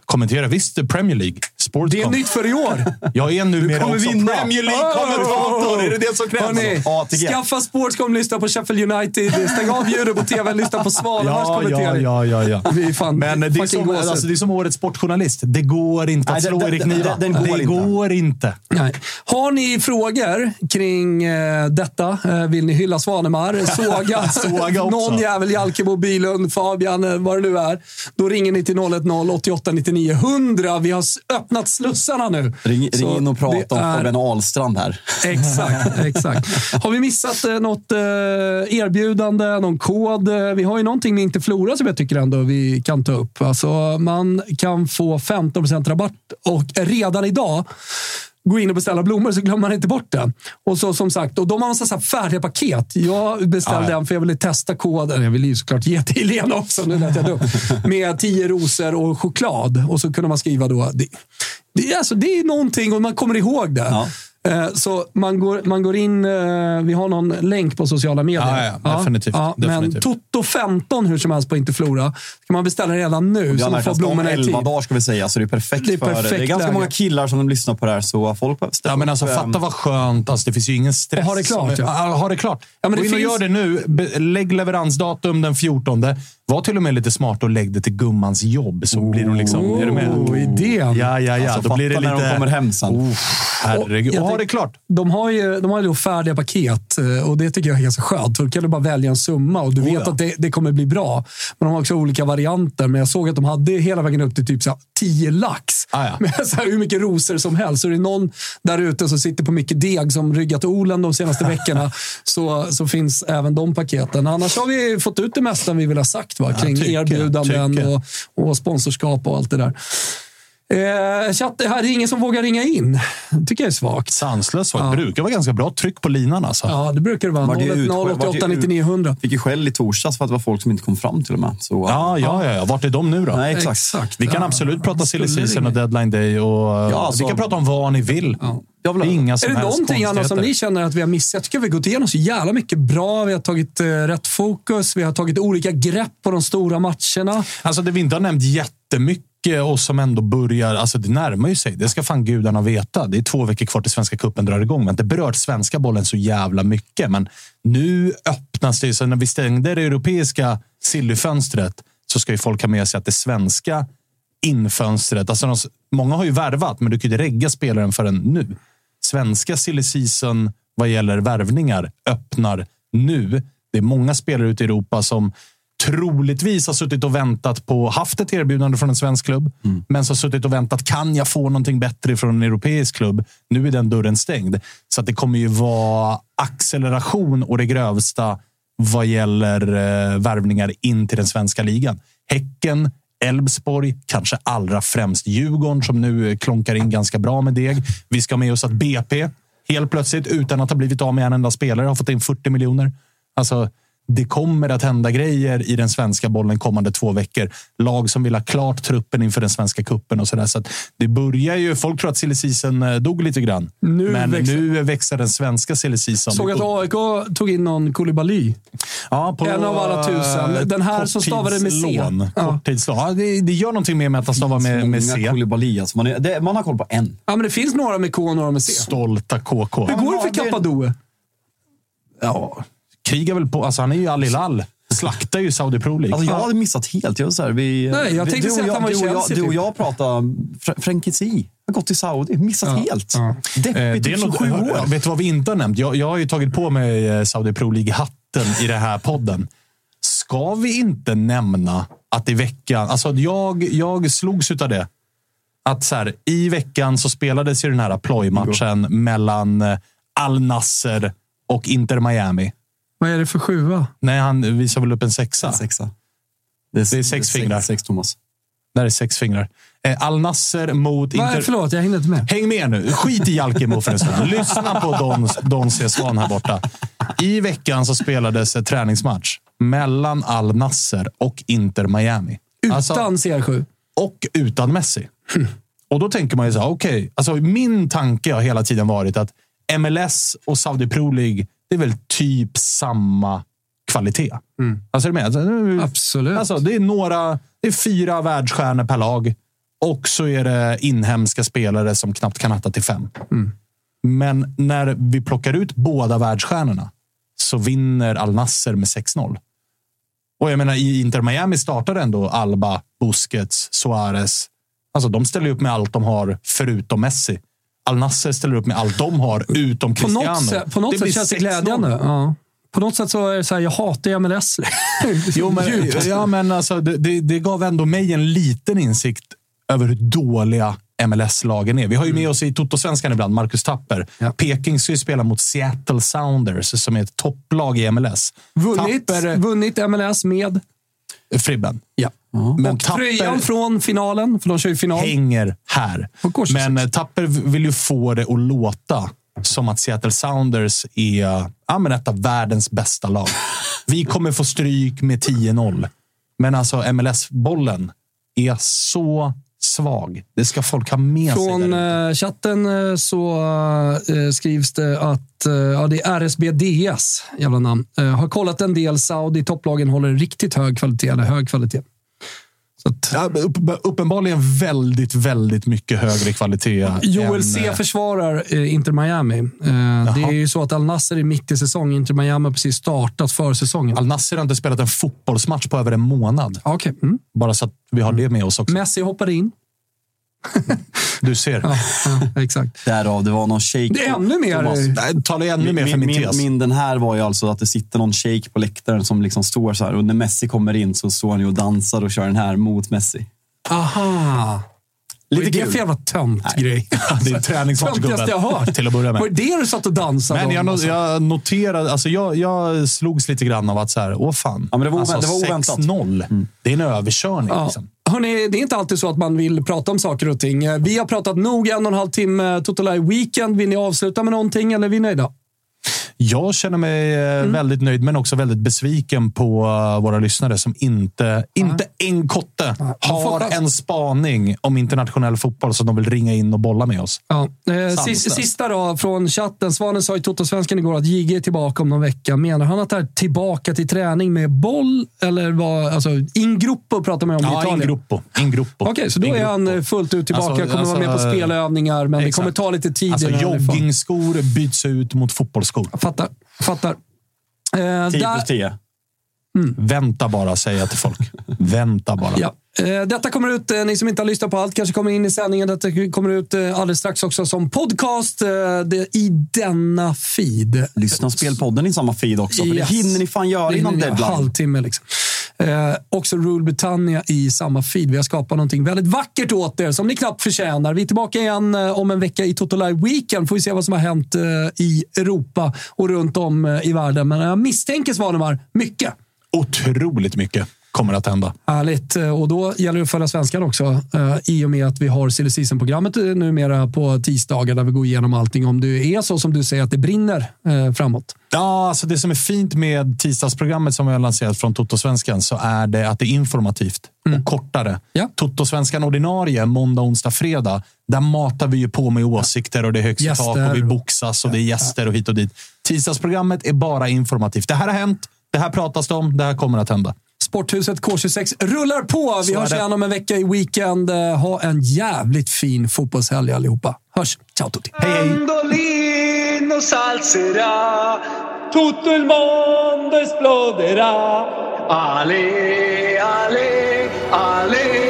Kommentera visst Premier League. Sportscom. Det är nytt för i år. Jag är nu mer också vinna. Premier League-kommentator. Är det det som krävs? A T G. Skaffa Sportscom, lyssna på Sheffield United. Stäng av ljudet på tv, lyssna på Svanemars ja, kommentering. Ja, ja, ja. Vi fan, men det är, som, alltså, det är som årets sportjournalist. Det går inte att slå Erik Niva. Det går inte. Går inte. Nej. Har ni frågor kring eh, detta? Vill ni hylla Svanemar? Såga. Såga någon jävel Jalcomo, Bylund, Fabian, vad det nu är. Då ringer ni till noll ett noll åttioåtta nittionio hundra. Vi har öppnat att slussarna nu. Ring, ring in och prata om är... Fabian Ahlstrand här. Exakt, exakt. Har vi missat eh, något eh, erbjudande, någon kod? Vi har ju någonting med Inte Flora som jag tycker ändå vi kan ta upp. Alltså, man kan få femton procent rabatt och redan idag gå in och beställa blommor så glömmer man inte bort det. Och så som sagt, och de har massa så här färdiga paket. Jag beställde en för jag ville testa koden. Jag ville ju såklart ge till Helena också. Nu lät jag dum. Med tio rosor och choklad. Och så kunde man skriva då. Det, det, alltså, det är någonting och man kommer ihåg det. Ja. Så man går, man går in, vi har någon länk på sociala medier. Ja, ja, ja, definitivt, ja, definitivt. Men Toto femton hur som helst på Inte Flora ska man beställa redan nu. Så man får blommorna i tid. elva dagar ska vi säga, så det är perfekt, det är perfekt för det. Det är ganska läge. Många killar som de lyssnar på det här, så folk beställer. Ja, men alltså fatta vad skönt, alltså, det finns ju ingen stress. Och har det klart. Ja. Har det klart. Ja, men det finns... och gör det nu, lägg leveransdatum den fjortonde. Var till och med lite smart och lägg det till gummans jobb så oh, blir de liksom oh, är du med? Oh, idén. Ja ja ja, alltså, då blir det lite när de kommer hem sen. Oh, herregud. Och, och har det klart. De har ju de har ju färdiga paket och det tycker jag är ganska skönt. Då kan du bara välja en summa och du oh, vet ja. att det, det kommer bli bra. Men de har också olika varianter, men jag såg att de hade hela vägen upp till typ så här tio lax. Ah, ja. Med så här hur mycket rosor som helst. Så det är någon där ute som sitter på mycket deg som ryggat olen de senaste veckorna så så finns även de paketen. Annars har vi fått ut det mesta vi vill ha sagt. Va, kring ja, tycker, erbjudanden tycker. Och, och sponsorskap och allt det där. Eh, chatt, här är ingen som vågar ringa in. Det tycker jag är svagt. Sanslöst svagt. Ja. Brukar vara ganska bra tryck på linan alltså. Ja, det brukar det vara. noll ett noll åttioåtta nittionio hundra. Fick ju skäll i torsdags för att det var folk som inte kom fram till och med. Så, ja, ja, ja, ja. Vart är de nu då? Nej, exakt. exakt. Vi kan ja, absolut ja, prata silly season och deadline day. Och, ja, alltså, vi kan prata om vad ni vill. Ja. Det är, inga som är det någonting annat som ni känner att vi har missat? Jag tycker vi har gått igenom så jävla mycket bra. Vi har tagit eh, rätt fokus. Vi har tagit olika grepp på de stora matcherna. Alltså det vi inte har nämnt jättemycket och som ändå börjar, alltså det närmar ju sig. Det ska fan gudarna veta. Det är två veckor kvar till Svenska Cupen drar igång. Men det berör svenska bollen så jävla mycket. Men nu öppnas det. Så när vi stängde det europeiska sillyfönstret så ska ju folk ha med sig att det svenska infönstret, alltså de, många har ju värvat, men du kan ju regga spelaren förrän nu. Svenska silly season vad gäller värvningar öppnar nu. Det är många spelare ute i Europa som troligtvis har suttit och väntat på, haft ett erbjudande från en svensk klubb, mm. men som har suttit och väntat, kan jag få någonting bättre från en europeisk klubb? Nu är den dörren stängd. Så att det kommer ju vara acceleration och det grövsta vad gäller eh, värvningar in till den svenska ligan. Häcken, Elfsborg, kanske allra främst Djurgården som nu klonkar in ganska bra med deg. Vi ska med oss att B P helt plötsligt utan att ha blivit av med en enda spelare har fått in fyrtio miljoner. Alltså det kommer att hända grejer i den svenska bollen kommande två veckor. Lag som vill ha klart truppen inför den svenska cupen och sådär. Så att det börjar ju, folk tror att silly season dog lite grann. Nu men växer. nu växer den svenska silly season. Såg att A I K tog in någon Koulibaly. Ja, på en av alla tusen. Den här som stavade med C. Korttidslån. Ja. Ja, det, det gör någonting mer med att han stavar med, med C. Koulibaly, alltså. man, är, det, man har koll på en. Ja, men det finns några med K och några med C. Stolta K K. Hur går det för Kappadoe? Ja... Krigar väl på, alltså han är ju Al-Hilal. Slaktar ju Saudi Pro League. Alltså jag hade missat helt. Jag, så här, vi, Nej, jag vi, tänkte säga att han var i Chelsea. Du och jag pratade Fr- Frenkitsi. Jag har gått till Saudi. Missat ja, helt. Ja. Deppigt i tjugosju år. Jag, vet du vad vi inte har nämnt? Jag, jag har ju tagit på mig Saudi Pro League-hatten i den här podden. Ska vi inte nämna att i veckan... Alltså jag, jag slogs utav det. Att så här, i veckan så spelades ju den här plojmatchen mm. mellan Al-Nasser och Inter Miami. Vad är det för sjua? Nej, han visar väl upp en sexa. En sexa. Det är, det är sex det är fingrar. Sex, sex, Thomas. Där är sex fingrar. Al-Nasser mot Inter... Nej, förlåt, jag hängde inte med. Häng med nu. Skit i Jalcomo förresten. Lyssna på Don, Don C. Svan här borta. I veckan så spelades en träningsmatch mellan Al-Nasser och Inter Miami. Utan alltså, C R sju. Och utan Messi. Mm. Och då tänker man ju så här, okej. Okay. Alltså, min tanke har hela tiden varit att M L S och Saudi Pro League, det är väl typ samma kvalitet. Mm. Alltså, är du med? Alltså, absolut. Alltså, det är några, det är fyra världsstjärnor per lag. Och så är det inhemska spelare som knappt kan hatta till fem. Mm. Men när vi plockar ut båda världsstjärnorna så vinner Al-Nasser med sex noll. Och jag menar, i Inter Miami startar ändå Alba, Busquets, Suarez. Alltså, de ställer upp med allt de har förutom Messi. Al-Nasser ställer upp med allt de har utom Cristiano. På något sätt, på något det sätt känns det glädjande. Ja. På något sätt så är det så här, jag hatar M L S. Jo, men, ja, men alltså, det, det gav ändå mig en liten insikt över hur dåliga M L S-lagen är. Vi har ju med oss i Toto-svenskan ibland, Marcus Tapper. Ja. Peking ska ju spela mot Seattle Sounders som är ett topplag i M L S. Vunnit, Tapper, vunnit M L S med... Fribben. Ja. Men och Tapper, tröjan från finalen, för de kör ju final, hänger här. Men Tapper vill ju få det att låta som att Seattle Sounders är ja, men detta, världens bästa lag. Vi kommer få stryk med tio noll. Men alltså M L S-bollen är så svag. Det ska folk ha med sig. Från eh, chatten så eh, skrivs det att eh, ja, det är R S B D S jävla namn. Eh, har kollat en del Saudi, topplagen håller riktigt hög kvalitet eller hög kvalitet. Så att, ja, upp, uppenbarligen väldigt, väldigt mycket högre kvalitet. Joel C än, försvarar eh, Inter Miami. Eh, det är ju så att Al-Nasser är mitt i säsong. Inter Miami har precis startat för säsongen. Al-Nasser har inte spelat en fotbollsmatch på över en månad. Okay. Mm. Bara så att vi har det med oss också. Messi hoppade in. Du ser. Ja, ja, exakt. Därav, det var någon shake. Det är ännu mer. Nej, talar jag ännu mer för min tes. Min, min, den här var ju alltså att det sitter någon shake på läktaren som liksom står så här. Och när Messi kommer in så står han ju och dansar och kör den här mot Messi. Aha. Lite det är för jävla tömt grej. Det är träningsmatchgubben jag har till att börja med. Var det du satt och dansade? Men jag, no- jag noterade, alltså jag, jag slogs lite grann av att så här, åh fan. Ja, men det var, alltså, det var oväntat. sex noll. Mm. Det är en överkörning ja. liksom. Hörrni, det är inte alltid så att man vill prata om saker och ting. Vi har pratat nog en och en halv timme Totalai Weekend. Vill ni avsluta med någonting eller är vi nöjda? Jag känner mig mm. väldigt nöjd men också väldigt besviken på våra lyssnare som inte, inte en kotte har en spaning om internationell fotboll som de vill ringa in och bolla med oss. Ja. Sista, sista då från chatten. Svanen sa i Toto-svenskan igår att J G är tillbaka om någon vecka. Menar han att det är tillbaka till träning med boll? Eller vad, alltså in gruppo pratar man om ja, i Italien. Ja, in gruppo. In gruppo. Okej, okay, så då in är gruppo. Han fullt ut tillbaka. Alltså, kommer alltså, vara med på spelövningar men exakt. Det kommer ta lite tid. Alltså joggingskor byts ut mot fotbollsskor. Fattar, fattar. Eh, tio plus tio. Mm. Vänta bara, säger jag till folk. Vänta bara. Ja. Eh, detta kommer ut, eh, ni som inte har lyssnat på allt kanske kommer in i sändningen. Detta kommer ut eh, alldeles strax också som podcast eh, det, i denna feed. Lyssna spelpodden i samma feed också. Yes. För det hinner ni fan göra innan deadline. Halvtimme liksom. Eh, också Rule Britannia i samma feed. Vi har skapat någonting väldigt vackert åt er som ni knappt förtjänar. Vi är tillbaka igen eh, om en vecka i Total Live Weekend. Får vi se vad som har hänt eh, i Europa och runt om eh, i världen. Men jag eh, misstänker Svanemar mycket. Otroligt mycket. kommer att hända. Härligt. Och då gäller det att följa svenskar också. I och med att vi har Silly Season-programmet numera på tisdagar där vi går igenom allting. Om du är så som du säger att det brinner framåt. Ja, alltså det som är fint med tisdagsprogrammet som vi har lanserat från Toto-svenskan så är det att det är informativt och mm. kortare. Ja. Toto-svenskan ordinarie, måndag, onsdag, fredag. Där matar vi ju på med åsikter och det är högst gäster. Tak och vi boxas och det är gäster och hit och dit. Tisdagsprogrammet är bara informativt. Det här har hänt, det här pratas om, det här kommer att hända. Sporthuset K tjugosex rullar på. Vi hörs igen om en vecka i weekend. Ha en jävligt fin fotbollshelg allihopa. Hörs. Ciao tutti. Hej hej. Andolino salserà. Tutto il mondo esploderà. Ale, ale, ale.